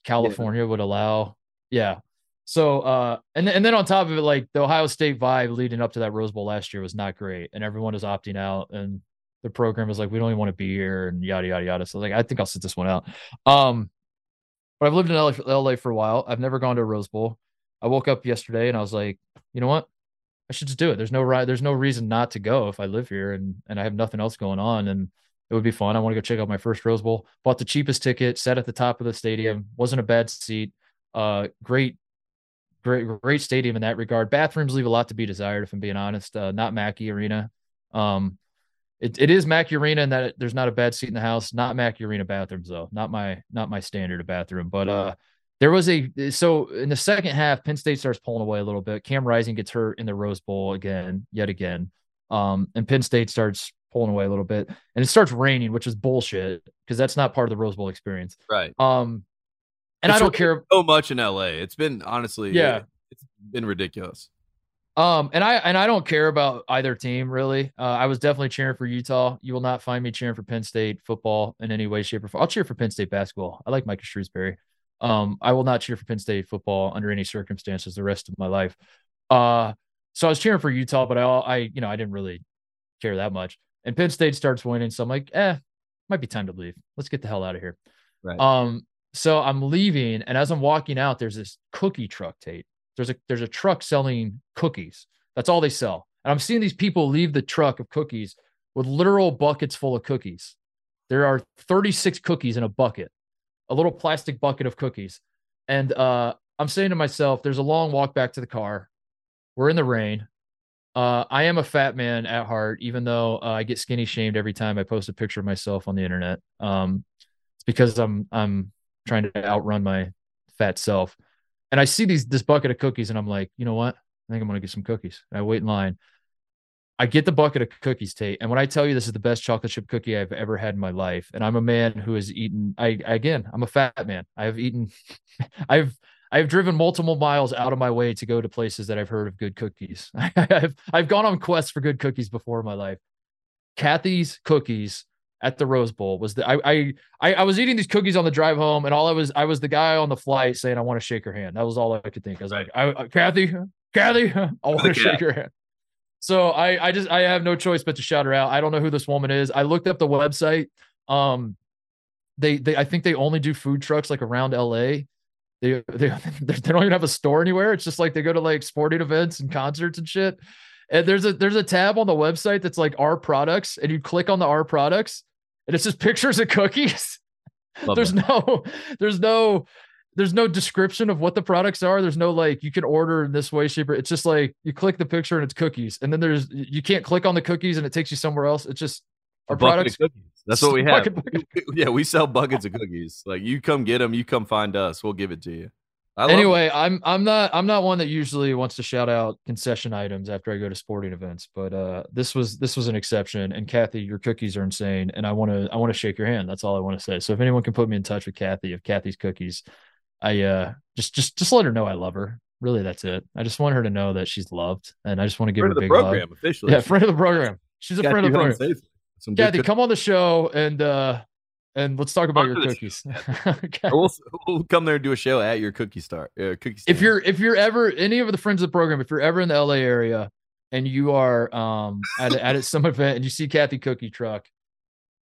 California would allow. Yeah. So, and then on top of it, like the Ohio State vibe leading up to that Rose Bowl last year was not great, and everyone is opting out, and the program is like, we don't even want to be here, and yada yada yada. So, like, I think I'll sit this one out. But I've lived in LA for a while. I've never gone to a Rose Bowl. I woke up yesterday and I was like, you know what? I should just do it. There's no reason not to go if I live here and I have nothing else going on, and it would be fun. I want to go check out my first Rose Bowl. Bought the cheapest ticket, sat at the top of the stadium. Wasn't a bad seat. Great stadium in that regard. Bathrooms leave a lot to be desired, if I'm being honest. Not Mackey Arena. It is Mackey Arena in that there's not a bad seat in the house. Not Mackey Arena bathrooms though. Not my standard of bathroom. But so in the second half, Penn State starts pulling away a little bit. Cam Rising gets hurt in the Rose Bowl yet again. And Penn State starts pulling away a little bit, and it starts raining, which is bullshit because that's not part of the Rose Bowl experience. Right. And I don't care so much in LA. It's been honestly, it's been ridiculous. And I don't care about either team really. I was definitely cheering for Utah. You will not find me cheering for Penn State football in any way, shape, or form. I'll cheer for Penn State basketball. I like Micah Shrewsbury. I will not cheer for Penn State football under any circumstances the rest of my life. So I was cheering for Utah, but I didn't really care that much. And Penn State starts winning, so I'm like, might be time to leave. Let's get the hell out of here. Right. So I'm leaving, and as I'm walking out, there's this cookie truck, Tate. There's a truck selling cookies. That's all they sell. And I'm seeing these people leave the truck of cookies with literal buckets full of cookies. There are 36 cookies in a bucket, a little plastic bucket of cookies. And I'm saying to myself, there's a long walk back to the car. We're in the rain. I am a fat man at heart, even though I get skinny shamed every time I post a picture of myself on the internet. It's because I'm trying to outrun my fat self. And I see this bucket of cookies, and I'm like, you know what? I think I'm going to get some cookies. And I wait in line. I get the bucket of cookies, Tate. And when I tell you this is the best chocolate chip cookie I've ever had in my life, and I'm a man who has eaten, I'm a fat man. I have eaten, I've driven multiple miles out of my way to go to places that I've heard of good cookies. I've gone on quests for good cookies before in my life. Kathy's Cookies at the Rose Bowl was the I was eating these cookies on the drive home, and all I was the guy on the flight saying I want to shake her hand. That was all I could think. I was like, Kathy, I want to shake her hand. So I have no choice but to shout her out. I don't know who this woman is. I looked up the website. They I think they only do food trucks like around LA. They don't even have a store anywhere. It's just like they go to like sporting events and concerts and shit. And there's a tab on the website that's like our products, and you click on the our products, and it's just pictures of cookies. There's no description of what the products are. There's no like you can order in this way, shape, or it's just like you click the picture and it's cookies, and then you can't click on the cookies and it takes you somewhere else. It's just our products. That's what we have. Yeah, we sell buckets of cookies. Like you come get them, you come find us. We'll give it to you. I'm not one that usually wants to shout out concession items after I go to sporting events, but this was an exception. And Kathy, your cookies are insane, and I want to shake your hand. That's all I want to say. So if anyone can put me in touch with Kathy of Kathy's Cookies, I just let her know I love her. Really, that's it. I just want her to know that she's loved, and I just want to give her a big program love. Officially. Yeah, friend of the program. She's a friend of the program. Kathy, come on the show and let's talk about your cookies. Okay. We'll come there and do a show at your cookie star. If you're ever any of the friends of the program, if you're ever in the LA area and you are at some event and you see Kathy Cookie Truck,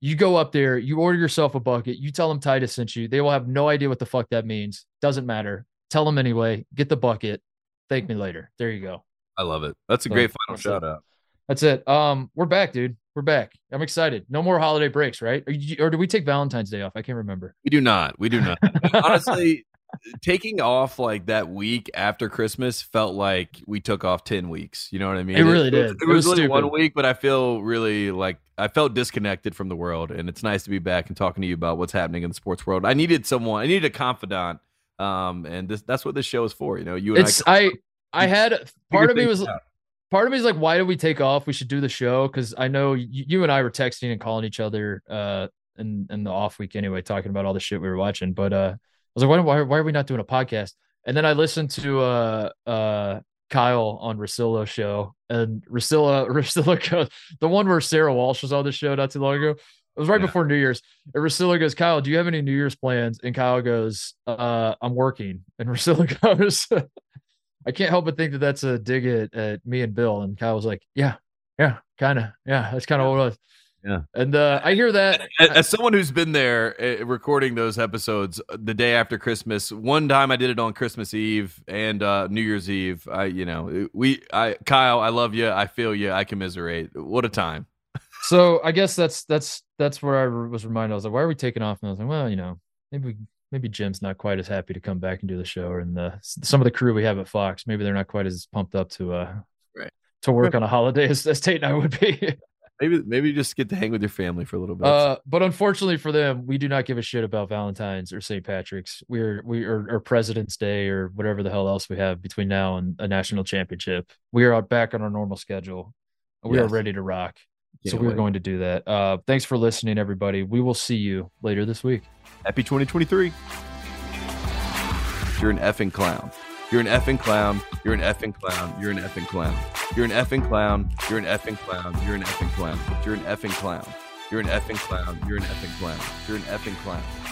you go up there, you order yourself a bucket, you tell them Titus sent you. They will have no idea what the fuck that means. Doesn't matter. Tell them anyway. Get the bucket. Thank me later. There you go. I love it. That's a great final shout out. That's it. We're back, dude. We're back. I'm excited. No more holiday breaks, right? Or do we take Valentine's Day off? I can't remember. We do not. Honestly, taking off like that week after Christmas felt like we took off 10 weeks. You know what I mean? It really did. It was really stupid. 1 week, but I feel really like I felt disconnected from the world. And it's nice to be back and talking to you about what's happening in the sports world. I needed someone. I needed a confidant. And that's what this show is for. You know, you and it's, I had part of me was out. Part of me is like, why did we take off? We should do the show. Cause I know you and I were texting and calling each other in the off week anyway, talking about all the shit we were watching. But I was like, why are we not doing a podcast? And then I listened to Kyle on Russillo's show, and Russillo goes, the one where Sarah Walsh was on the show not too long ago. It was right before New Year's. And Russillo goes, Kyle, do you have any New Year's plans? And Kyle goes, I'm working. And Russillo goes, I can't help but think that that's a dig at me and Bill. And Kyle was like, yeah, kind of. That's kind of what it was. Yeah. And I hear that. As someone who's been there recording those episodes the day after Christmas, one time I did it on Christmas Eve and New Year's Eve. Kyle, I love you. I feel you. I commiserate. What a time. So I guess that's where I was reminded. I was like, why are we taking off? And I was like, well, you know, maybe Jim's not quite as happy to come back and do the show. And some of the crew we have at Fox, maybe they're not quite as pumped up to work on a holiday as Tate and I would be. Maybe you just get to hang with your family for a little bit. But unfortunately for them, we do not give a shit about Valentine's or St. Patrick's. Or President's Day or whatever the hell else we have between now and a national championship. We are back on our normal schedule. We are ready to rock. Can't so we're wait. Going to do that. Thanks for listening, everybody. We will see you later this week. Happy 2023. You're an effing clown. You're an effing clown. You're an effing clown. You're an effing clown. You're an effing clown. You're an effing clown. You're an effing clown. You're an effing clown. You're an effing clown. You're an effing clown. You're an effing clown.